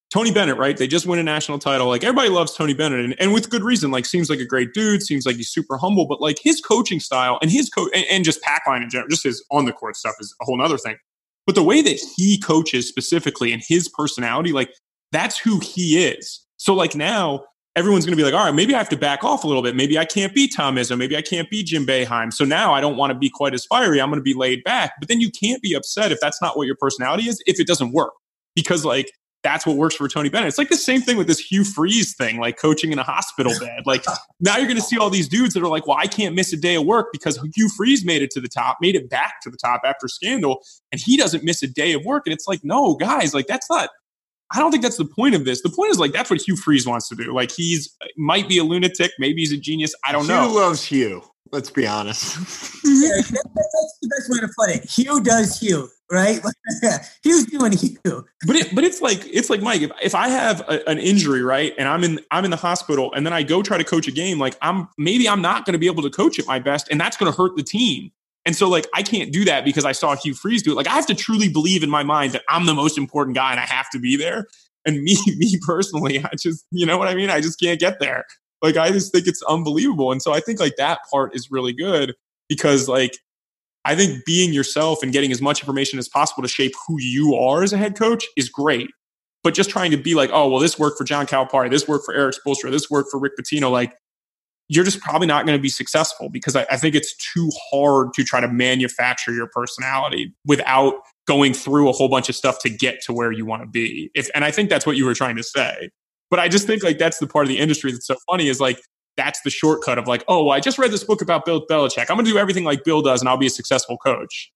Tony Bennett, right? They just win a national title. Like, everybody loves Tony Bennett and with good reason. Like, seems like a great dude, seems like he's super humble, but like his coaching style and his and just pack line in general, just his on the court stuff is a whole nother thing. But the way that he coaches specifically and his personality, like that's who he is. So like now, everyone's going to be like, all right, maybe I have to back off a little bit. Maybe I can't be Tom Izzo. Maybe I can't be Jim Boeheim. So now I don't want to be quite as fiery. I'm going to be laid back. But then you can't be upset if that's not what your personality is, if it doesn't work. Because like, that's what works for Tony Bennett. It's like the same thing with this Hugh Freeze thing, like coaching in a hospital bed. Like, now you're going to see all these dudes that are like, well, I can't miss a day of work because Hugh Freeze made it to the top, made it back to the top after scandal, and he doesn't miss a day of work. And it's like, no, guys, like that's not... I don't think that's the point of this. The point is, like, that's what Hugh Freeze wants to do. Like, he's might be a lunatic. Maybe he's a genius. I don't know. Hugh loves Hugh. Let's be honest. Yeah, that's the best way to put it. Hugh does Hugh, right? Hugh's doing Hugh. But it's like Mike, if I have an injury, right, and I'm in the hospital, and then I go try to coach a game, like maybe I'm not going to be able to coach at my best, and that's going to hurt the team. And so, like, I can't do that because I saw Hugh Freeze do it. Like, I have to truly believe in my mind that I'm the most important guy and I have to be there. And me personally, I just, you know what I mean? I just can't get there. Like, I just think it's unbelievable. And so I think, like, that part is really good because, like, I think being yourself and getting as much information as possible to shape who you are as a head coach is great. But just trying to be like, oh, well, this worked for John Calipari, this worked for Erik Spoelstra, this worked for Rick Pitino, like, you're just probably not going to be successful because I think it's too hard to try to manufacture your personality without going through a whole bunch of stuff to get to where you want to be. And I think that's what you were trying to say. But I just think like that's the part of the industry that's so funny is like, that's the shortcut of like, oh, well, I just read this book about Bill Belichick. I'm going to do everything like Bill does and I'll be a successful coach.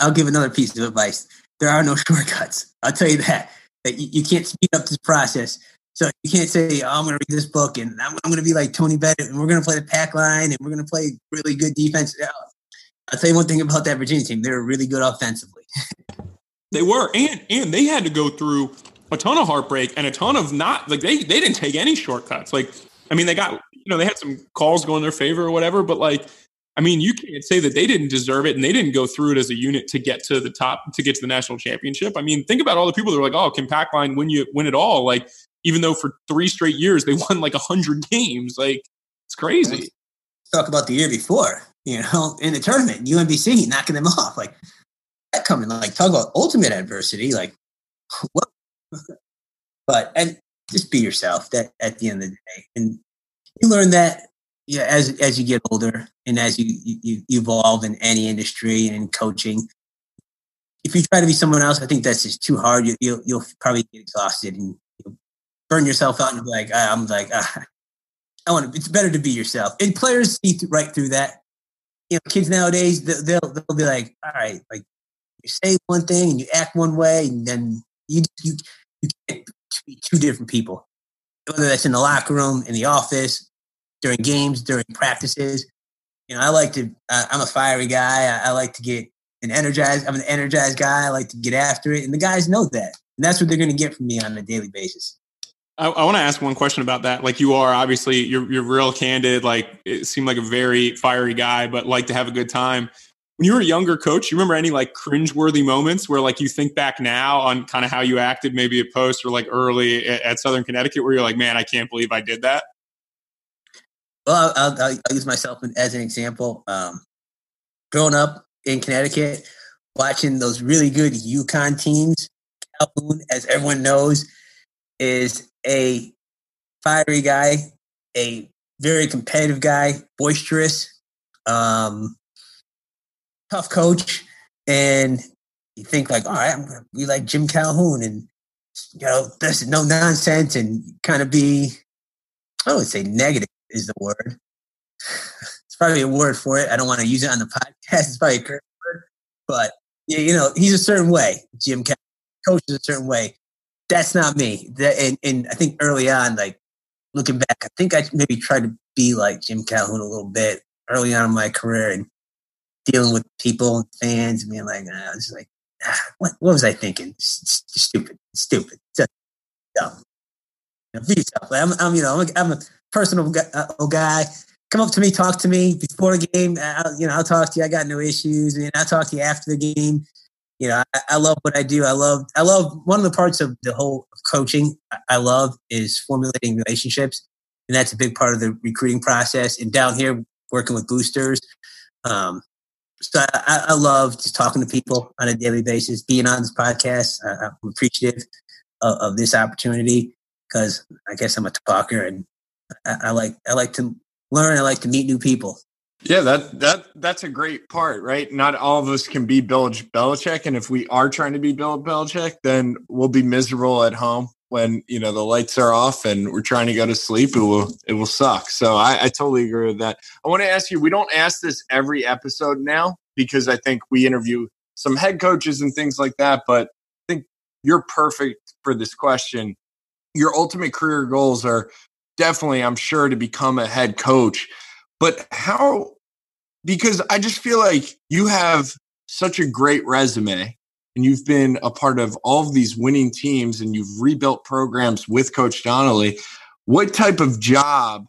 I'll give another piece of advice. There are no shortcuts. I'll tell you that you can't speed up this process. So you can't say, oh, I'm going to read this book and I'm going to be like Tony Bennett and we're going to play the pack line and we're going to play really good defense. I'll tell you one thing about that Virginia team. They were really good offensively. They were. And they had to go through a ton of heartbreak and a ton of not – like they didn't take any shortcuts. Like, I mean, they got – you know, they had some calls go in their favor or whatever. But, like, I mean, you can't say that they didn't deserve it and they didn't go through it as a unit to get to the top, to get to the national championship. I mean, think about all the people that were like, oh, can pack line win it all? Like, even though for 3 straight years they won like 100 games. Like, it's crazy. Talk about the year before, you know, in the tournament, UMBC knocking them off. Like, that coming, like, talk about ultimate adversity. Like, what? But, and just be yourself that at the end of the day. And you learn that, yeah, as you get older and as you evolve in any industry and in coaching. If you try to be someone else, I think that's just too hard. You'll probably get exhausted and burn yourself out and be like, it's better to be yourself. And players see right through that. You know, kids nowadays, they'll be like, all right, like you say one thing and you act one way and then you can't be two different people. Whether that's in the locker room, in the office, during games, during practices. You know, I'm a fiery guy. I like to get I'm an energized guy. I like to get after it. And the guys know that. And that's what they're going to get from me on a daily basis. I want to ask one question about that. Like, you are obviously you're real candid. Like, it seemed like a very fiery guy, but like to have a good time. When you were a younger coach, you remember any like cringeworthy moments where like you think back now on kind of how you acted, maybe at Post or like early at Southern Connecticut, where you're like, man, I can't believe I did that. Well, I'll use myself as an example. Growing up in Connecticut, watching those really good UConn teams, Calhoun, as everyone knows, is a fiery guy, a very competitive guy, boisterous, tough coach. And you think like, all right, I'm going to be like Jim Calhoun and, you know, that's no nonsense and kind of be, I would say negative is the word. It's probably a word for it. I don't want to use it on the podcast. It's probably a curse word. But, you know, he's a certain way. Jim Calhoun coaches a certain way. That's not me. And I think early on, like, looking back, I think I maybe tried to be like Jim Calhoun a little bit early on in my career and dealing with people and fans and being like, I was like, what was I thinking? Stupid. Just dumb. Be tough. Like, I'm, you know, I'm a personal guy. Come up to me, talk to me before the game. I'll talk to you. I got no issues. And I'll talk to you after the game. You know, I love what I do. I love one of the parts of the whole coaching I love is formulating relationships. And that's a big part of the recruiting process. And down here, working with boosters. So I love just talking to people on a daily basis, being on this podcast. I'm appreciative of this opportunity because I guess I'm a talker and I like to learn. I like to meet new people. Yeah, that's a great part, right? Not all of us can be Bill Belichick, and if we are trying to be Bill Belichick, then we'll be miserable at home when, you know, the lights are off and we're trying to go to sleep. It will suck. So I totally agree with that. I want to ask you, we don't ask this every episode now because I think we interview some head coaches and things like that, but I think you're perfect for this question. Your ultimate career goals are definitely, I'm sure, to become a head coach. But how, because I just feel like you have such a great resume and you've been a part of all of these winning teams and you've rebuilt programs with Coach Donnelly. What type of job,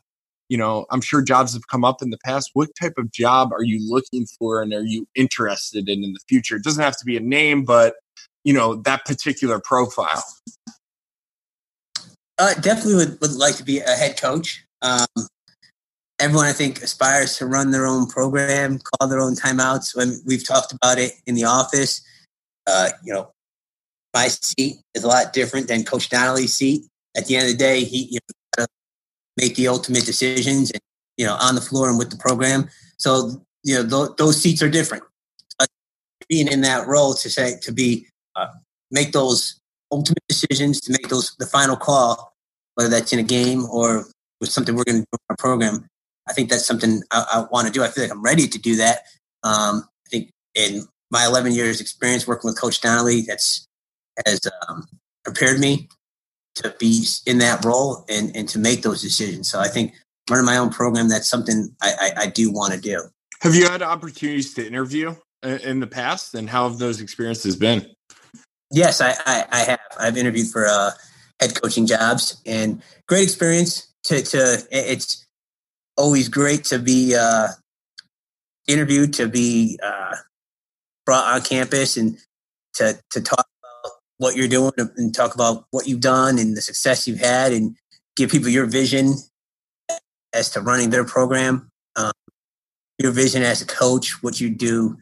you know, I'm sure jobs have come up in the past. What type of job are you looking for and are you interested in the future? It doesn't have to be a name, but, you know, that particular profile. Definitely would like to be a head coach. Everyone, I think, aspires to run their own program, call their own timeouts. When we've talked about it in the office, you know, my seat is a lot different than Coach Donnelly's seat. At the end of the day, he make the ultimate decisions, and, you know, on the floor and with the program. So, you know, those seats are different. But being in that role make those ultimate decisions, to make the final call, whether that's in a game or with something we're going to do in our program. I think that's something I want to do. I feel like I'm ready to do that. I think in my 11 years experience working with Coach Donnelly, has prepared me to be in that role and to make those decisions. So I think running my own program, that's something I do want to do. Have you had opportunities to interview in the past, and how have those experiences been? Yes, I have. I've interviewed for head coaching jobs, and great experience. It's always great to be interviewed, to be brought on campus, and to talk about what you're doing and talk about what you've done and the success you've had, and give people your vision as to running their program, your vision as a coach, what you do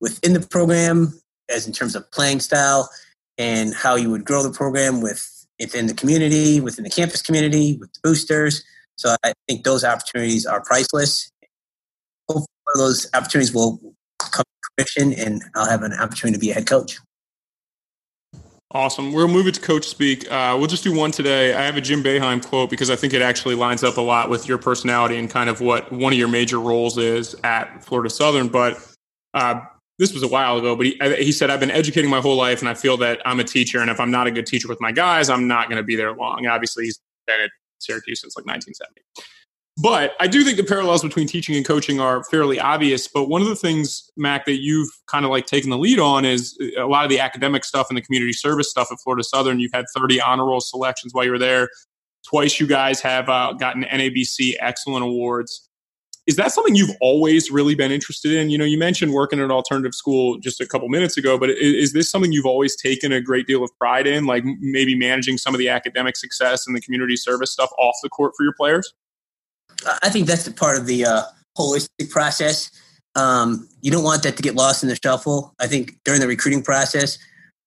within the program, as in terms of playing style, and how you would grow the program within the community, within the campus community, with the boosters. So I think those opportunities are priceless. Hopefully one of those opportunities will come to fruition and I'll have an opportunity to be a head coach. Awesome. We'll move it to coach speak. We'll just do one today. I have a Jim Boeheim quote because I think it actually lines up a lot with your personality and kind of what one of your major roles is at Florida Southern. But this was a while ago, but he said, I've been educating my whole life and I feel that I'm a teacher. And if I'm not a good teacher with my guys, I'm not going to be there long. And obviously, he's been at Syracuse since like 1970. But I do think the parallels between teaching and coaching are fairly obvious. But one of the things, Mac, that you've kind of like taken the lead on is a lot of the academic stuff and the community service stuff at Florida Southern. You've had 30 honor roll selections while you were there. Twice you guys have gotten NABC Excellent Awards. Is that something you've always really been interested in? You know, you mentioned working at an alternative school just a couple minutes ago, but is this something you've always taken a great deal of pride in, like maybe managing some of the academic success and the community service stuff off the court for your players? I think that's the part of the holistic process. You don't want that to get lost in the shuffle. I think during the recruiting process,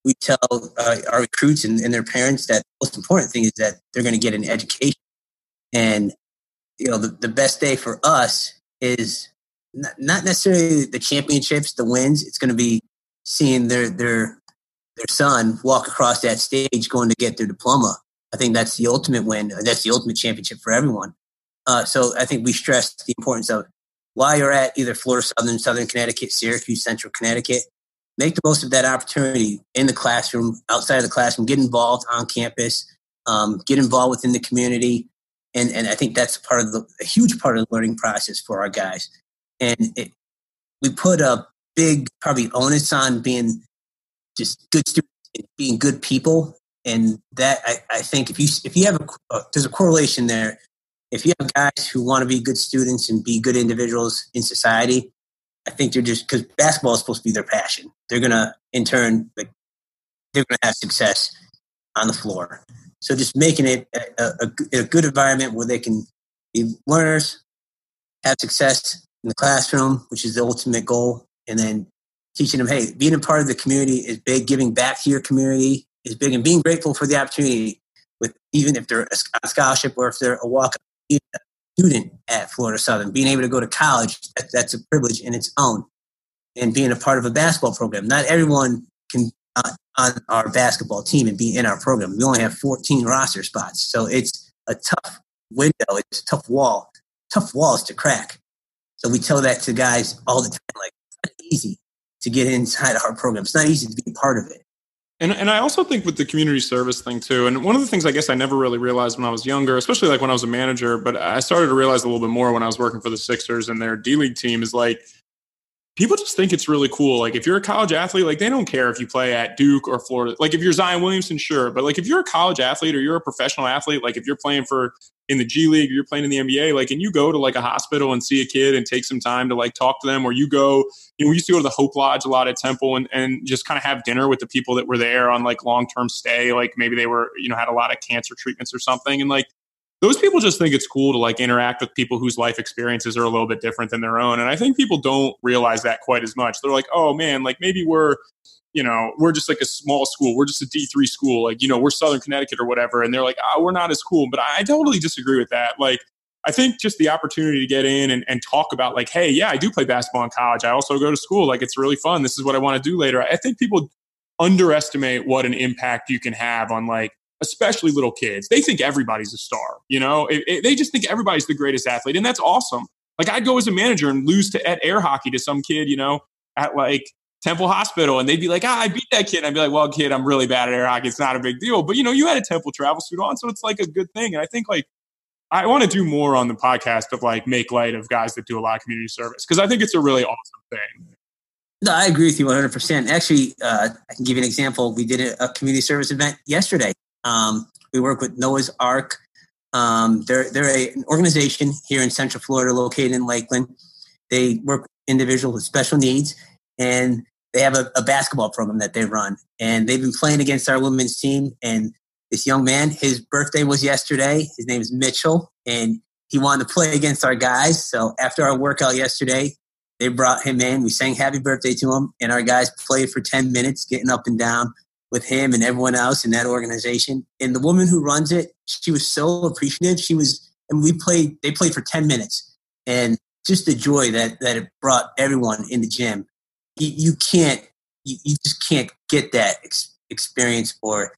we tell our recruits and their parents that the most important thing is that they're going to get an education. And you know, the best day for us is not necessarily the championships, the wins. It's going to be seeing their son walk across that stage going to get their diploma. I think that's the ultimate win. That's the ultimate championship for everyone. So I think we stress the importance of while you're at either Florida Southern, Southern Connecticut, Syracuse, Central Connecticut, make the most of that opportunity in the classroom, outside of the classroom, get involved on campus, get involved within the community. And I think that's part of a huge part of the learning process for our guys. And we put a big probably onus on being just good students and being good people. And that, I think if you have there's a correlation there. If you have guys who want to be good students and be good individuals in society, I think they're just, because basketball is supposed to be their passion. They're going to, in turn, they're going to have success on the floor. So just making it a good environment where they can be learners, have success in the classroom, which is the ultimate goal, and then teaching them, hey, being a part of the community is big, giving back to your community is big, and being grateful for the opportunity, with even if they're a scholarship or if they're a walk-up student at Florida Southern, being able to go to college, that's a privilege in its own, and being a part of a basketball program. Not everyone can on our basketball team and be in our program. We only have 14 roster spots. So it's a tough window. It's a tough wall. Tough walls to crack. So we tell that to guys all the time. Like, it's not easy to get inside our program. It's not easy to be a part of it. And I also think with the community service thing too, and one of the things I guess I never really realized when I was younger, especially like when I was a manager, but I started to realize a little bit more when I was working for the Sixers and their D-League team, is like, people just think it's really cool. Like if you're a college athlete, like they don't care if you play at Duke or Florida. Like if you're Zion Williamson, sure. But like if you're a college athlete or you're a professional athlete, like if you're playing in the G League, or you're playing in the NBA, like, and you go to like a hospital and see a kid and take some time to like talk to them, or you go, we used to go to the Hope Lodge a lot at Temple and just kind of have dinner with the people that were there on like long-term stay. Like maybe they were, had a lot of cancer treatments or something. And like, those people just think it's cool to like interact with people whose life experiences are a little bit different than their own. And I think people don't realize that quite as much. They're like, oh man, like maybe we're just like a small school. We're just a D3 school. Like, we're Southern Connecticut or whatever. And they're like, oh, we're not as cool. But I totally disagree with that. Like, I think just the opportunity to get in and talk about like, hey, yeah, I do play basketball in college. I also go to school. Like, it's really fun. This is what I want to do later. I think people underestimate what an impact you can have on like, especially little kids. They think everybody's a star, they just think everybody's the greatest athlete. And that's awesome. Like I'd go as a manager and lose at air hockey to some kid, at like Temple Hospital. And they'd be like, I beat that kid. And I'd be like, well, kid, I'm really bad at air hockey. It's not a big deal, but you had a Temple travel suit on. So it's like a good thing. And I think like, I want to do more on the podcast of like, make light of guys that do a lot of community service. Cause I think it's a really awesome thing. No, I agree with you 100%. Actually, I can give you an example. We did a community service event yesterday. We work with Noah's Ark. They're an organization here in Central Florida, located in Lakeland. They work with individuals with special needs, and they have a basketball program that they run. And they've been playing against our women's team. And this young man, his birthday was yesterday. His name is Mitchell, and he wanted to play against our guys. So after our workout yesterday, they brought him in. We sang happy birthday to him, and our guys played for 10 minutes, getting up and down with him and everyone else in that organization. And the woman who runs it, she was so appreciative. They played for 10 minutes. And just the joy that it brought everyone in the gym. You just can't get that experience or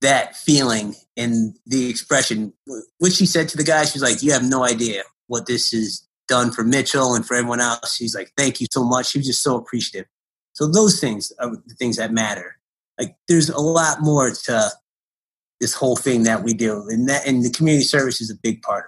that feeling and the expression. What she said to the guy, she's like, you have no idea what this has done for Mitchell and for everyone else. She's like, thank you so much. She was just so appreciative. So those things are the things that matter. Like there's a lot more to this whole thing that we do, and the community service is a big part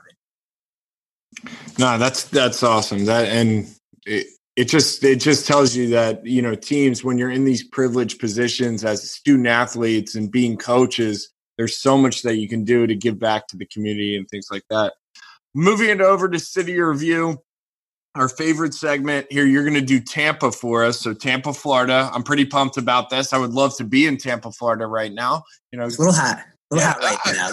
of it. No, that's awesome. That and it just tells you that teams, when you're in these privileged positions as student athletes and being coaches, there's so much that you can do to give back to the community and things like that. Moving it over to City Review. Our favorite segment here, you're going to do Tampa for us. So Tampa, Florida. I'm pretty pumped about this. I would love to be in Tampa, Florida right now. It's a little hot. A little hot right now.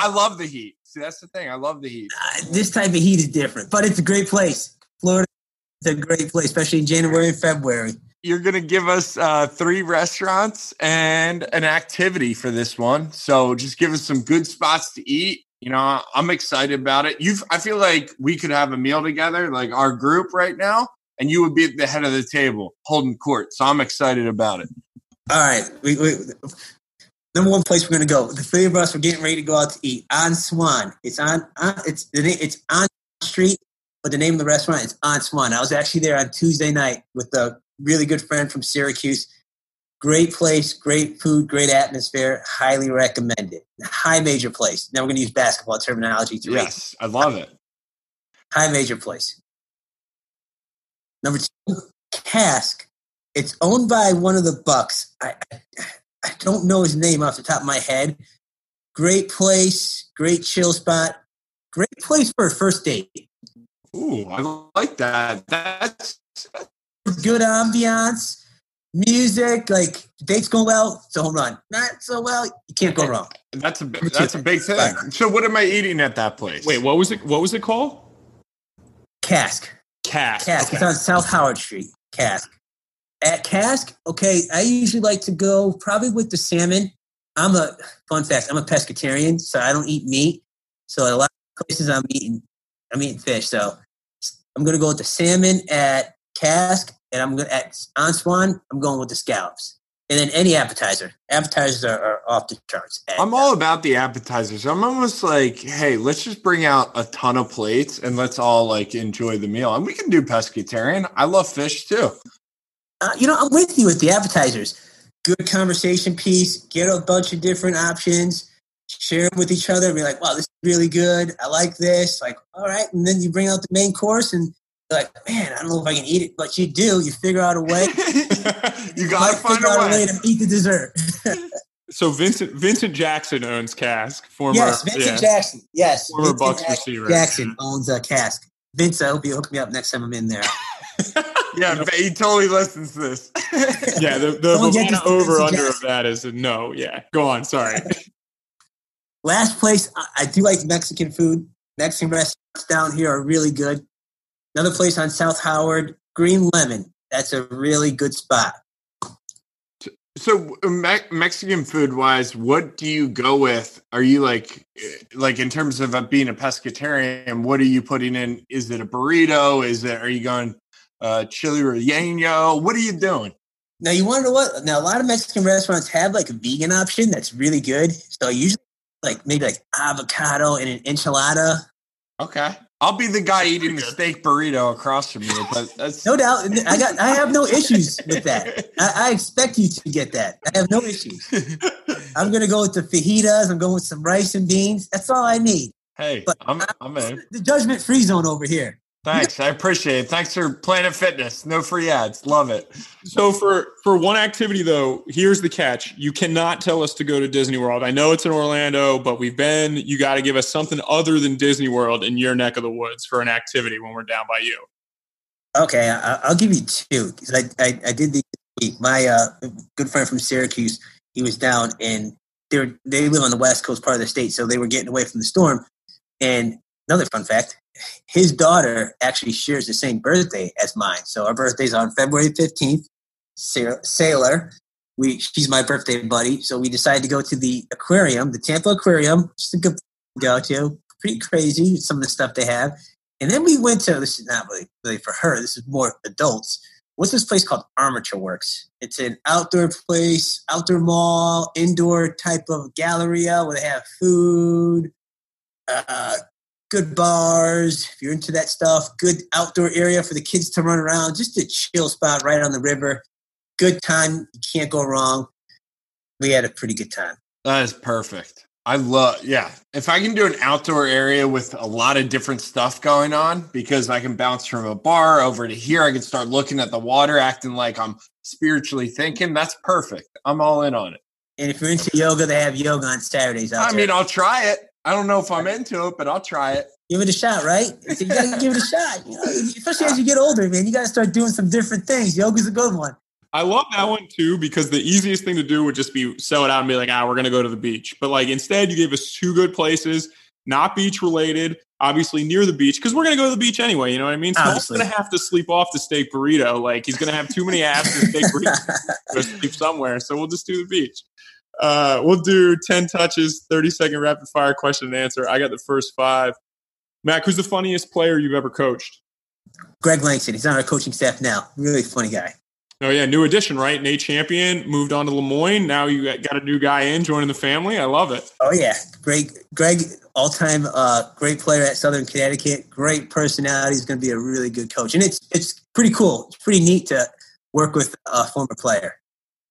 I love the heat. See, that's the thing. I love the heat. This type of heat is different, but it's a great place. Florida is a great place, especially in January and February. You're going to give us 3 restaurants and an activity for this one. So just give us some good spots to eat. I'm excited about it. I feel like we could have a meal together, like our group right now, and you would be at the head of the table holding court. So I'm excited about it. All right. We number one place we're going to go. The three of us are getting ready to go out to eat on Swan. It's on Street but the name of the restaurant is Aunt Swan. I was actually there on Tuesday night with a really good friend from Syracuse. Great place, great food, great atmosphere. Highly recommended. High major place. Now we're going to use basketball terminology. Yes, I love it. High major place. Number two, Cask. It's owned by one of the Bucks. I don't know his name off the top of my head. Great place, great chill spot, great place for a first date. Ooh, I like that. That's good ambiance, music. Like dates go well, it's a home run. Not so well, you can't go wrong. That's a big thing. Fine. So, what am I eating at that place? Wait, what was it? What was it called? Cask. Okay. It's on South Howard Street. Cask. At Cask, okay, I usually like to go probably with the salmon. Fun fact, I'm a pescatarian, so I don't eat meat. So at a lot of places I'm eating fish. So I'm going to go with the salmon at Cask, and at Answan, I'm going with the scallops. And then any appetizer. Appetizers are off the charts. I'm all about the appetizers. I'm almost like, hey, let's just bring out a ton of plates and let's all like enjoy the meal. And we can do pescatarian. I love fish too. I'm with you with the appetizers. Good conversation piece. Get a bunch of different options. Share them with each other. Be like, wow, this is really good. I like this. Like, all right. And then you bring out the main course and you're like, man, I don't know if I can eat it. But you do. You figure out a way. You got to find a way to eat the dessert. So Vincent Jackson owns Cask. Vincent Jackson. Yes. Former Bucks receiver. Jackson owns Cask. Vince, I hope you hook me up next time I'm in there. Yeah, but he totally listens to this. Yeah, the over-under of that is a no. Yeah, go on. Sorry. Last place, I do like Mexican food. Mexican restaurants down here are really good. Another place on South Howard, Green Lemon. That's a really good spot. So Mexican food-wise, what do you go with? Are you like in terms of being a pescatarian, what are you putting in? Is it a burrito? Are you going... chili relleno? What are you doing? Now you want to know what? Now a lot of Mexican restaurants have like a vegan option that's really good. So usually maybe avocado and an enchilada. Okay, I'll be the guy eating the steak burrito across from you. But that's... no doubt, I have no issues with that. I expect you to get that. I have no issues. I'm gonna go with the fajitas. I'm going with some rice and beans. That's all I need. Hey, but I'm in the judgment free zone over here. Thanks. I appreciate it. Thanks for Planet Fitness. No free ads. Love it. So for one activity, though, here's the catch. You cannot tell us to go to Disney World. I know it's in Orlando, but you got to give us something other than Disney World in your neck of the woods for an activity when we're down by you. Okay. I'll give you two. I did these this week. My good friend from Syracuse, he was down, and they live on the west coast part of the state, so they were getting away from the storm. And another fun fact, his daughter actually shares the same birthday as mine. So our birthday's on February 15th. Sailor. She's my birthday buddy. So we decided to go to the aquarium, the Tampa Aquarium, which is a good place to go to. Pretty crazy, some of the stuff they have. And then we went to, this is not really for her, this is more adults. What's this place called? Armature Works. It's an outdoor place, outdoor mall, indoor type of galleria where they have food, good bars, if you're into that stuff, good outdoor area for the kids to run around, just a chill spot right on the river. Good time. You can't go wrong. We had a pretty good time. That is perfect. If I can do an outdoor area with a lot of different stuff going on, because I can bounce from a bar over to here, I can start looking at the water, acting like I'm spiritually thinking. That's perfect. I'm all in on it. And if you're into yoga, they have yoga on Saturdays. I'll try it. I don't know if I'm into it, but I'll try it. Give it a shot, right? You got to give it a shot. You know, especially as you get older, man. You got to start doing some different things. Yoga's a good one. I love that one, too, because the easiest thing to do would just be sell it out and be like, we're going to go to the beach. But instead, you gave us two good places, not beach-related, obviously near the beach, because we're going to go to the beach anyway. You know what I mean? So he's going to have to sleep off the steak burrito. He's going to have too many abs to steak burrito to sleep somewhere. So we'll just do the beach. We'll do 10 touches, 30-second rapid-fire question and answer. I got the first five. Mac, who's the funniest player you've ever coached? Greg Langston. He's on our coaching staff now. Really funny guy. Oh, yeah. New addition, right? Nate Champion moved on to Lemoyne. Now you got a new guy in joining the family. I love it. Oh, yeah. Great. Greg, all-time great player at Southern Connecticut. Great personality. He's going to be a really good coach. And it's pretty cool. It's pretty neat to work with a former player.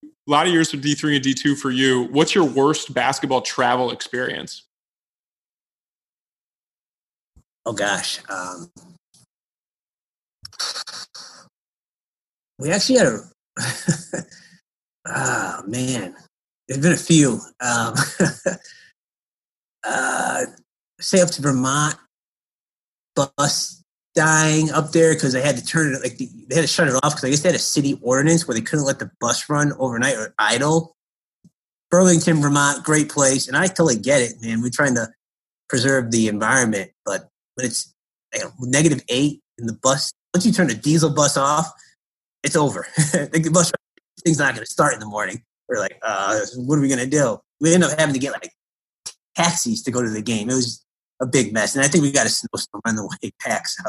A lot of years with D3 and D2 for you. What's your worst basketball travel experience? Oh, gosh. We actually had a there's been a few. Say up to Vermont, bus dying up there because they had to turn it they had to shut it off because I guess they had a city ordinance where they couldn't let the bus run overnight or idle. Burlington, Vermont, great place, and I totally get it, man. We're trying to preserve the environment, but it's -8 in the bus. Once you turn the diesel bus off, it's over. The bus thing's not going to start in the morning. We're like, what are we going to do? We end up having to get taxis to go to the game. It was a big mess. And I think we got a snowstorm on the way back. So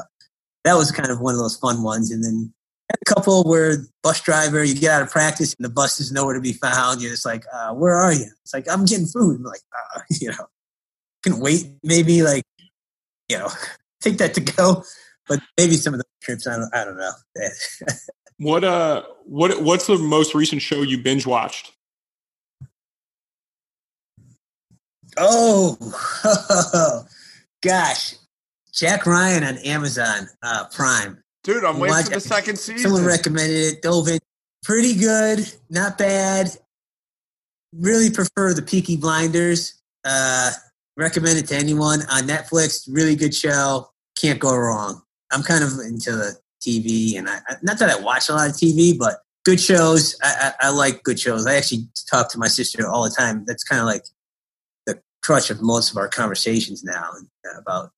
that was kind of one of those fun ones. And then a couple where bus driver, you get out of practice and the bus is nowhere to be found. You're just like, where are you? It's like, I'm getting food. I'm like, can wait. Maybe take that to go. But maybe some of the trips, I don't know. What's the most recent show you binge watched? Oh gosh, Jack Ryan on Amazon Prime. Dude, I'm waiting for the second season. Someone recommended it. Dove in. Pretty good, not bad. Really prefer the Peaky Blinders. Recommend it to anyone on Netflix. Really good show. Can't go wrong. I'm kind of into the TV, and I not that I watch a lot of TV, but good shows. I like good shows. I actually talk to my sister all the time. That's kind of like the crutch of most of our conversations now.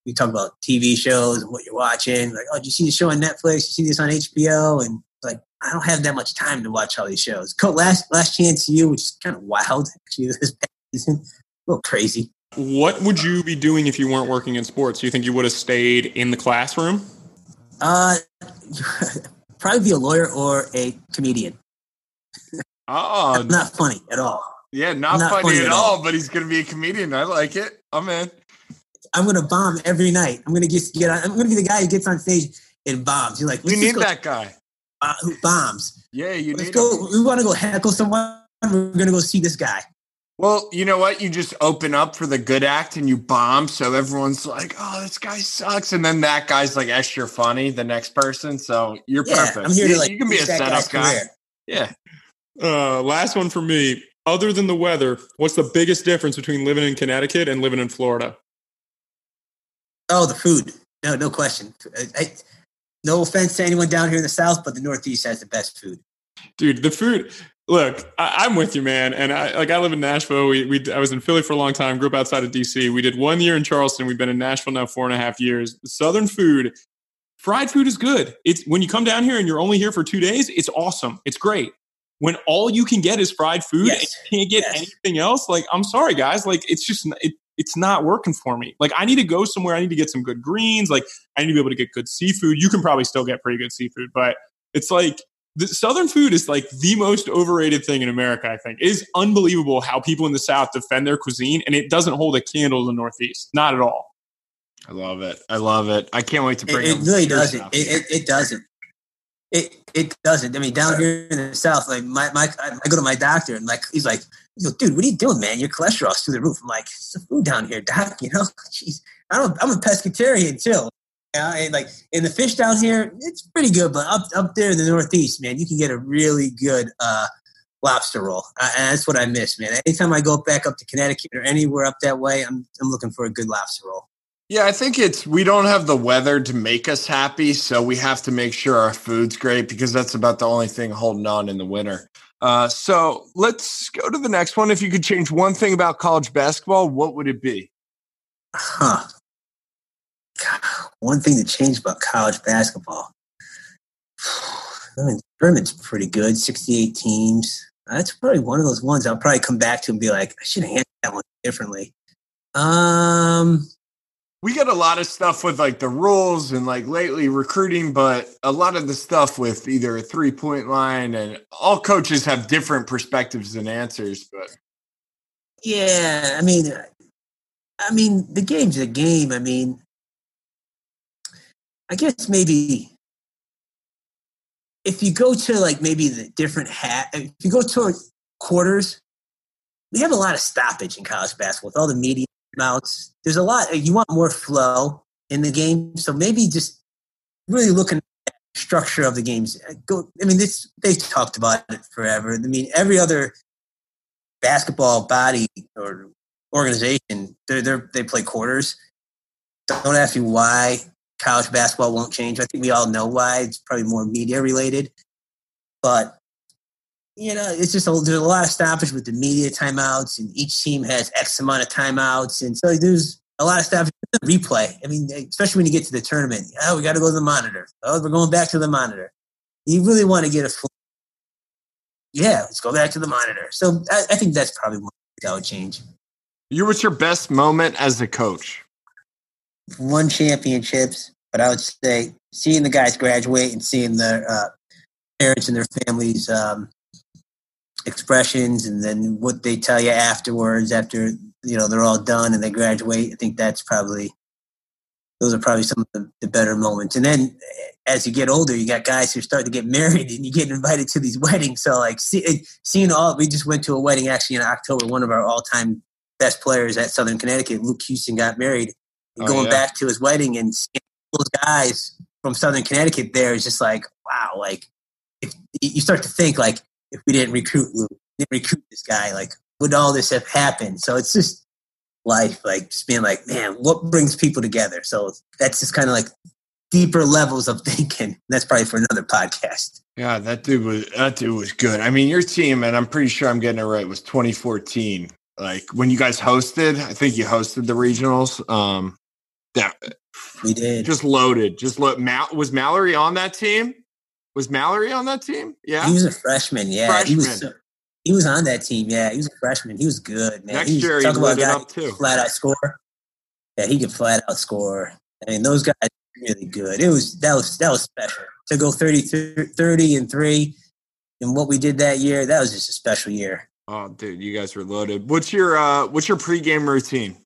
We talk about TV shows and what you're watching. Like, oh, did you see the show on Netflix? You see this on HBO? And I don't have that much time to watch all these shows. Last Chance You, which is kind of wild actually this past season, a little crazy. What would you be doing if you weren't working in sports? Do you think you would have stayed in the classroom? Probably be a lawyer or a comedian. Oh, not funny at all. Yeah, not funny at all, but he's going to be a comedian. I like it. I'm in. I'm going to bomb every night. I'm going to get on. I'm going to be the guy who gets on stage and bombs. You're like, you need that guy who bombs. Yeah, let's go. We want to go heckle someone. We're going to go see this guy. Well, you know what? You just open up for the good act and you bomb. So everyone's like, oh, this guy sucks. And then that guy's like extra funny, the next person. So you're perfect. I'm here to you can be a setup guy. Yeah. Last one for me. Other than the weather, what's the biggest difference between living in Connecticut and living in Florida? Oh, the food. No question. No offense to anyone down here in the South, but the Northeast has the best food. Dude, the food. Look, I'm with you, man. And I live in Nashville. I was in Philly for a long time, grew up outside of DC. We did 1 year in Charleston. We've been in Nashville now 4.5 years. Southern food, fried food is good. It's when you come down here and you're only here for 2 days, it's awesome. It's great. When all you can get is fried food and you can't get anything else, I'm sorry, guys. It's just, it's not working for me. I need to go somewhere. I need to get some good greens. I need to be able to get good seafood. You can probably still get pretty good seafood, but it's the Southern food is the most overrated thing in America, I think. It is unbelievable how people in the South defend their cuisine, and it doesn't hold a candle to the Northeast. Not at all. I love it. I can't wait to bring it. It really doesn't. It doesn't. I mean, down here in the South, I go to my doctor, and he's like, dude, what are you doing, man? Your cholesterol's through the roof. I'm like, it's the food down here, doc. Jeez. I'm a pescatarian, too. And the fish down here, it's pretty good, but up there in the Northeast, man, you can get a really good lobster roll, and that's what I miss, man. Anytime I go back up to Connecticut or anywhere up that way, I'm looking for a good lobster roll. Yeah, I think we don't have the weather to make us happy, so we have to make sure our food's great because that's about the only thing holding on in the winter. So let's go to the next one. If you could change one thing about college basketball, what would it be? One thing that changed about college basketball. I mean, tournament's pretty good, 68 teams. That's probably one of those ones I'll probably come back to and be like, I should have handled that one differently. we get a lot of stuff with like the rules and like lately recruiting, but a lot of the stuff with either a 3-point line, and all coaches have different perspectives and answers. But yeah, I mean, the game's a game. I mean, I guess maybe if you go to like maybe the different hat, if you go to quarters, we have a lot of stoppage in college basketball with all the media amounts. There's a lot, you want more flow in the game. So maybe just really looking at the structure of the games. I mean, this, they've talked about it forever. I mean, every other basketball body or organization, they play quarters. Don't ask me why college basketball won't change. I think we all know why. It's probably more media related. But, you know, it's just there's a lot of stoppage with the media timeouts, and each team has X amount of timeouts. And so there's a lot of stoppage. Replay. I mean, especially when you get to the tournament. Oh, we got to go to the monitor. Oh, we're going back to the monitor. You really want to get a full. Yeah, let's go back to the monitor. So I think that's probably one that would change. What's your best moment as a coach? Won championships, but I would say seeing the guys graduate and seeing their parents and their families' expressions, and then what they tell you afterwards after, you know, they're all done and they graduate. I think that's probably – those are probably some of the better moments. And then as you get older, you got guys who start to get married and you get invited to these weddings. So, like, seeing all – we just went to a wedding actually in October, one of our all-time best players at Southern Connecticut, Luke Houston, got married. Going back to his wedding and seeing those guys from Southern Connecticut there is just like, wow. Like, if you start to think, like, if we didn't recruit Luke, didn't recruit this guy, like, would all this have happened? So it's just life, like, just being like, man, what brings people together? So that's just kind of like deeper levels of thinking. That's probably for another podcast. Yeah, that dude was good. I mean, your team, and I'm pretty sure I'm getting it right, was 2014. Like, when you guys hosted, I think you hosted the regionals. Yeah, we did. Just loaded. Just look. Was Mallory on that team? Yeah, he was a freshman. Yeah, he was on that team. Yeah, he was a freshman. He was good, man. Next year, he loaded up too. Flat out score. Yeah, he could flat out score. I mean, those guys were really good. That was special to go 30-3, and what we did that year. That was just a special year. Oh, dude, you guys were loaded. What's your pregame routine?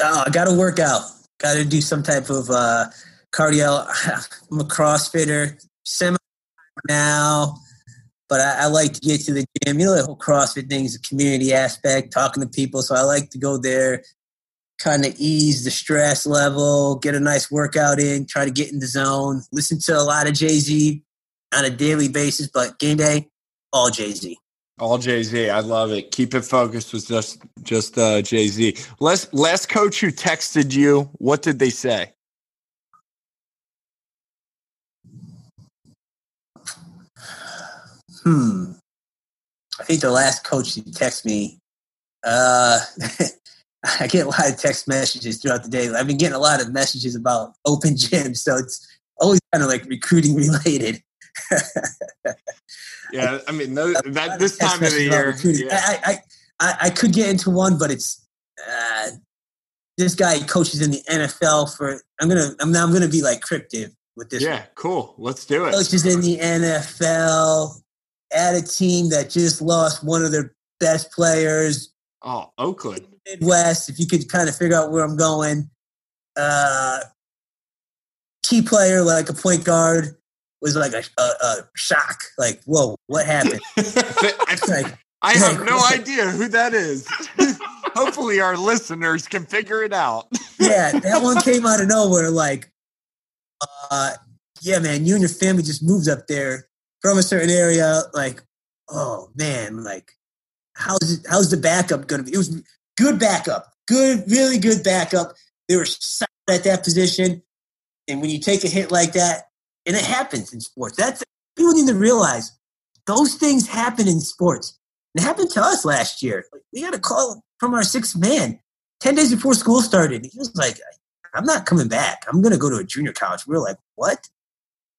Oh, I got to work out. Got to do some type of cardio. I'm a CrossFitter, semi now, but I like to get to the gym. You know, the whole CrossFit thing is a community aspect, talking to people. So I like to go there, kind of ease the stress level, get a nice workout in, try to get in the zone, listen to a lot of Jay-Z on a daily basis, but game day, all Jay-Z. All Jay-Z. I love it. Keep it focused with just Jay-Z. Last coach who texted you, what did they say? I think the last coach who texted me, I get a lot of text messages throughout the day. I've been getting a lot of messages about open gyms, so it's always kind of like recruiting related. Yeah, I mean, this time of the year, yeah. I could get into one, but it's this guy coaches in the NFL for. I'm gonna be like cryptic with this. Yeah, one. Cool. Let's do it. Coaches in the NFL at a team that just lost one of their best players. Oh, Oakland, Midwest. If you could kind of figure out where I'm going, key player like a point guard. Was like a shock. Like, whoa, what happened? I have no idea who that is. Hopefully our listeners can figure it out. Yeah, that one came out of nowhere. Like, yeah, man, you and your family just moved up there from a certain area. Like, oh, man, like, how's the backup going to be? It was good backup. Really good backup. They were solid at that position. And when you take a hit like that, and it happens in sports. That's people need to realize those things happen in sports. And it happened to us last year. Like, we got a call from our sixth man 10 days before school started. He was like, I'm not coming back. I'm going to go to a junior college. We were like, what?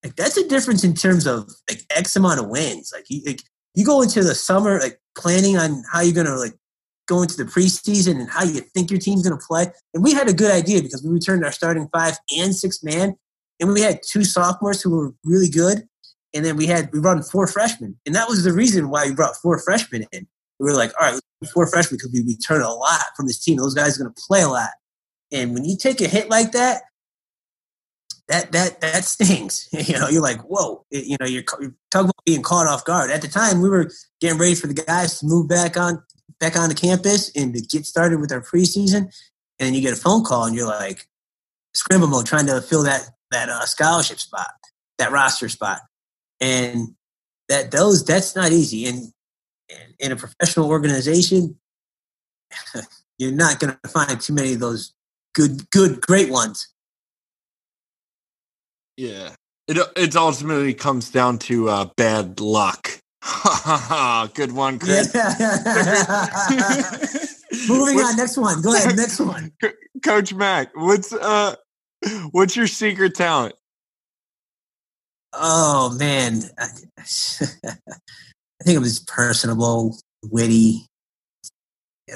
Like, that's a difference in terms of, like, X amount of wins. Like, you go into the summer, like, planning on how you're going to, like, go into the preseason and how you think your team's going to play. And we had a good idea because we returned our starting five and six man. And we had two sophomores who were really good. And then we brought in four freshmen. And that was the reason why we brought four freshmen in. We were like, all right, let's do four freshmen because we return a lot from this team. Those guys are going to play a lot. And when you take a hit like that, that stings. You know, you're like, whoa. You're talking about being caught off guard. At the time, we were getting ready for the guys to move back on the campus and to get started with our preseason. And you get a phone call, and you're like, scramble mode, trying to fill that scholarship spot, that roster spot, and that's not easy. And in a professional organization, you're not going to find too many of those great ones. Yeah, it ultimately comes down to bad luck. Good one, Chris. Yeah. Moving on, next one. Go ahead, next one. Coach Mack, what's your secret talent? Oh, man. I think I'm just personable, witty.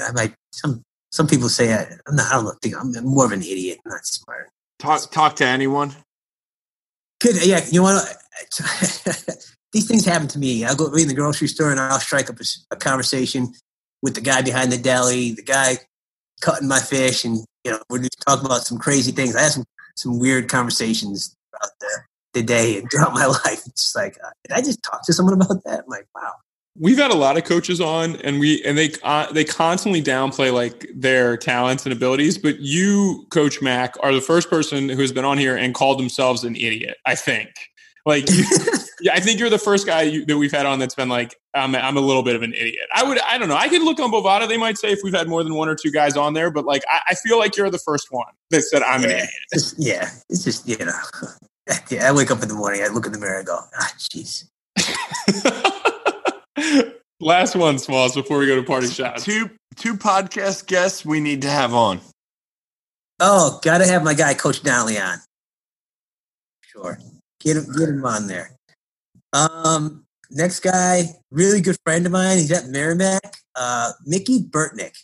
I might. Some people say I'm not. I don't think I'm more of an idiot, not smart. Talk to anyone. Good. Yeah, you know what? These things happen to me. I'll go be in the grocery store and I'll strike up a conversation with the guy behind the deli, the guy cutting my fish, and we're just talking about some crazy things. I had some weird conversations throughout the day and throughout my life. It's just like, did I just talk to someone about that? I'm like, wow. We've had a lot of coaches on, and they constantly downplay like their talents and abilities. But you, Coach Mack, are the first person who has been on here and called themselves an idiot. I think, I think you're the first guy that we've had on that's been like, I'm a little bit of an idiot. I don't know. I could look on Bovada. They might say if we've had more than one or two guys on there, but I feel like you're the first one that said I'm an idiot. I wake up in the morning, I look in the mirror, and go, jeez. Last one, Smalls, before we go to parting shots. Two podcast guests we need to have on. Oh, gotta have my guy, Coach Donnelly, on. Sure, get him on there. Next guy, really good friend of mine. He's at Merrimack, Mickey Burtnick.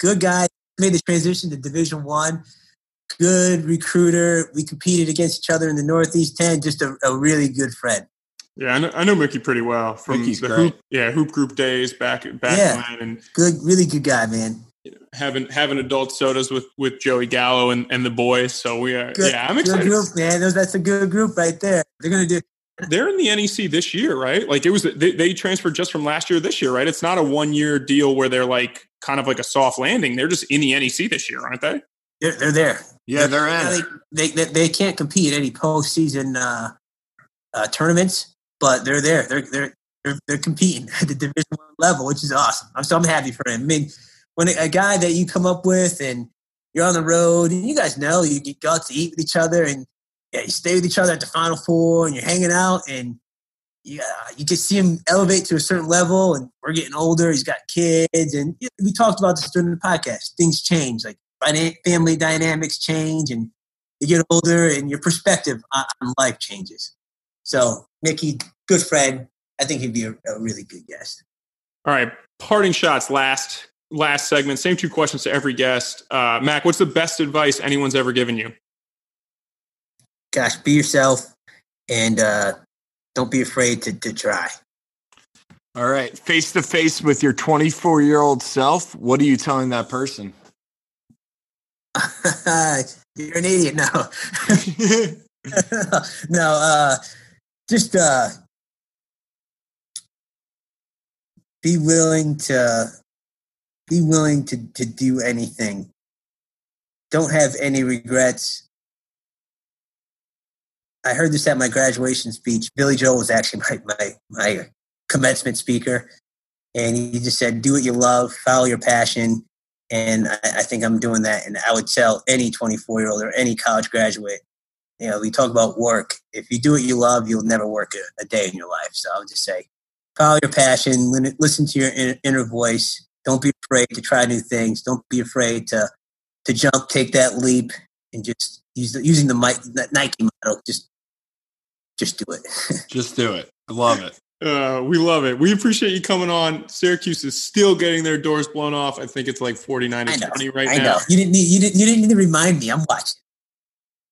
Good guy. Made the transition to Division I. Good recruiter. We competed against each other in the Northeast Ten. Just a really good friend. Yeah, I know Mickey pretty well from hoop group days back when. And good, really good guy, man. Having adult sodas with Joey Gallo and the boys. So we are. Good, yeah, I'm excited. Good group, man. That's a good group right there. They're in the NEC this year, right? Like it was. They transferred just from last year to this year, right? It's not a 1 year deal where they're like kind of like a soft landing. They're just in the NEC this year, aren't they? They're there. Yeah, they're in. They can't compete at any postseason tournaments. But they're there. They're competing at the Division I level, which is awesome. I'm happy for him. I mean, when a guy that you come up with and you're on the road, and you guys know you go out to eat with each other, and you stay with each other at the Final Four, and you're hanging out, and you can see him elevate to a certain level. And we're getting older. He's got kids, and we talked about this during the podcast. Things change, like family dynamics change, and you get older, and your perspective on life changes. So, Mickey, good friend. I think he'd be a really good guest. All right. Parting shots, last segment. Same two questions to every guest. Mac, what's the best advice anyone's ever given you? Gosh, be yourself and don't be afraid to try. All right. Face to face with your 24-year-old self. What are you telling that person? You're an idiot now. No, just be willing to do anything. Don't have any regrets. I heard this at my graduation speech. Billy Joel was actually my commencement speaker, and he just said, "Do what you love, follow your passion." And I think I'm doing that. And I would tell any 24-year-old or any college graduate. We talk about work. If you do what you love, you'll never work a day in your life. So I would just say, follow your passion, listen to your inner voice. Don't be afraid to try new things. Don't be afraid to jump, take that leap, and just using the Nike model. Just do it. Just do it. I love it. We love it. We appreciate you coming on. Syracuse is still getting their doors blown off. I think it's like 49-20 right now. I know. You didn't need to remind me. I'm watching.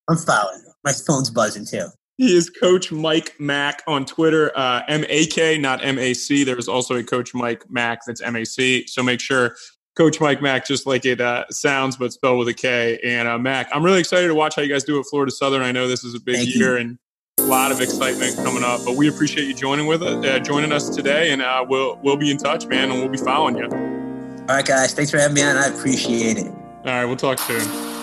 I'm following. My phone's buzzing too. He is Coach Mike Mack on Twitter, M-A-K, not M-A-C. There's also a Coach Mike Mack that's M-A-C. So make sure Coach Mike Mack, just like it sounds, but spelled with a K. And Mack, I'm really excited to watch how you guys do at Florida Southern. I know this is a big year and a lot of excitement coming up, but we appreciate you joining us today. And we'll be in touch, man, and we'll be following you. All right, guys. Thanks for having me on. I appreciate it. All right. We'll talk soon.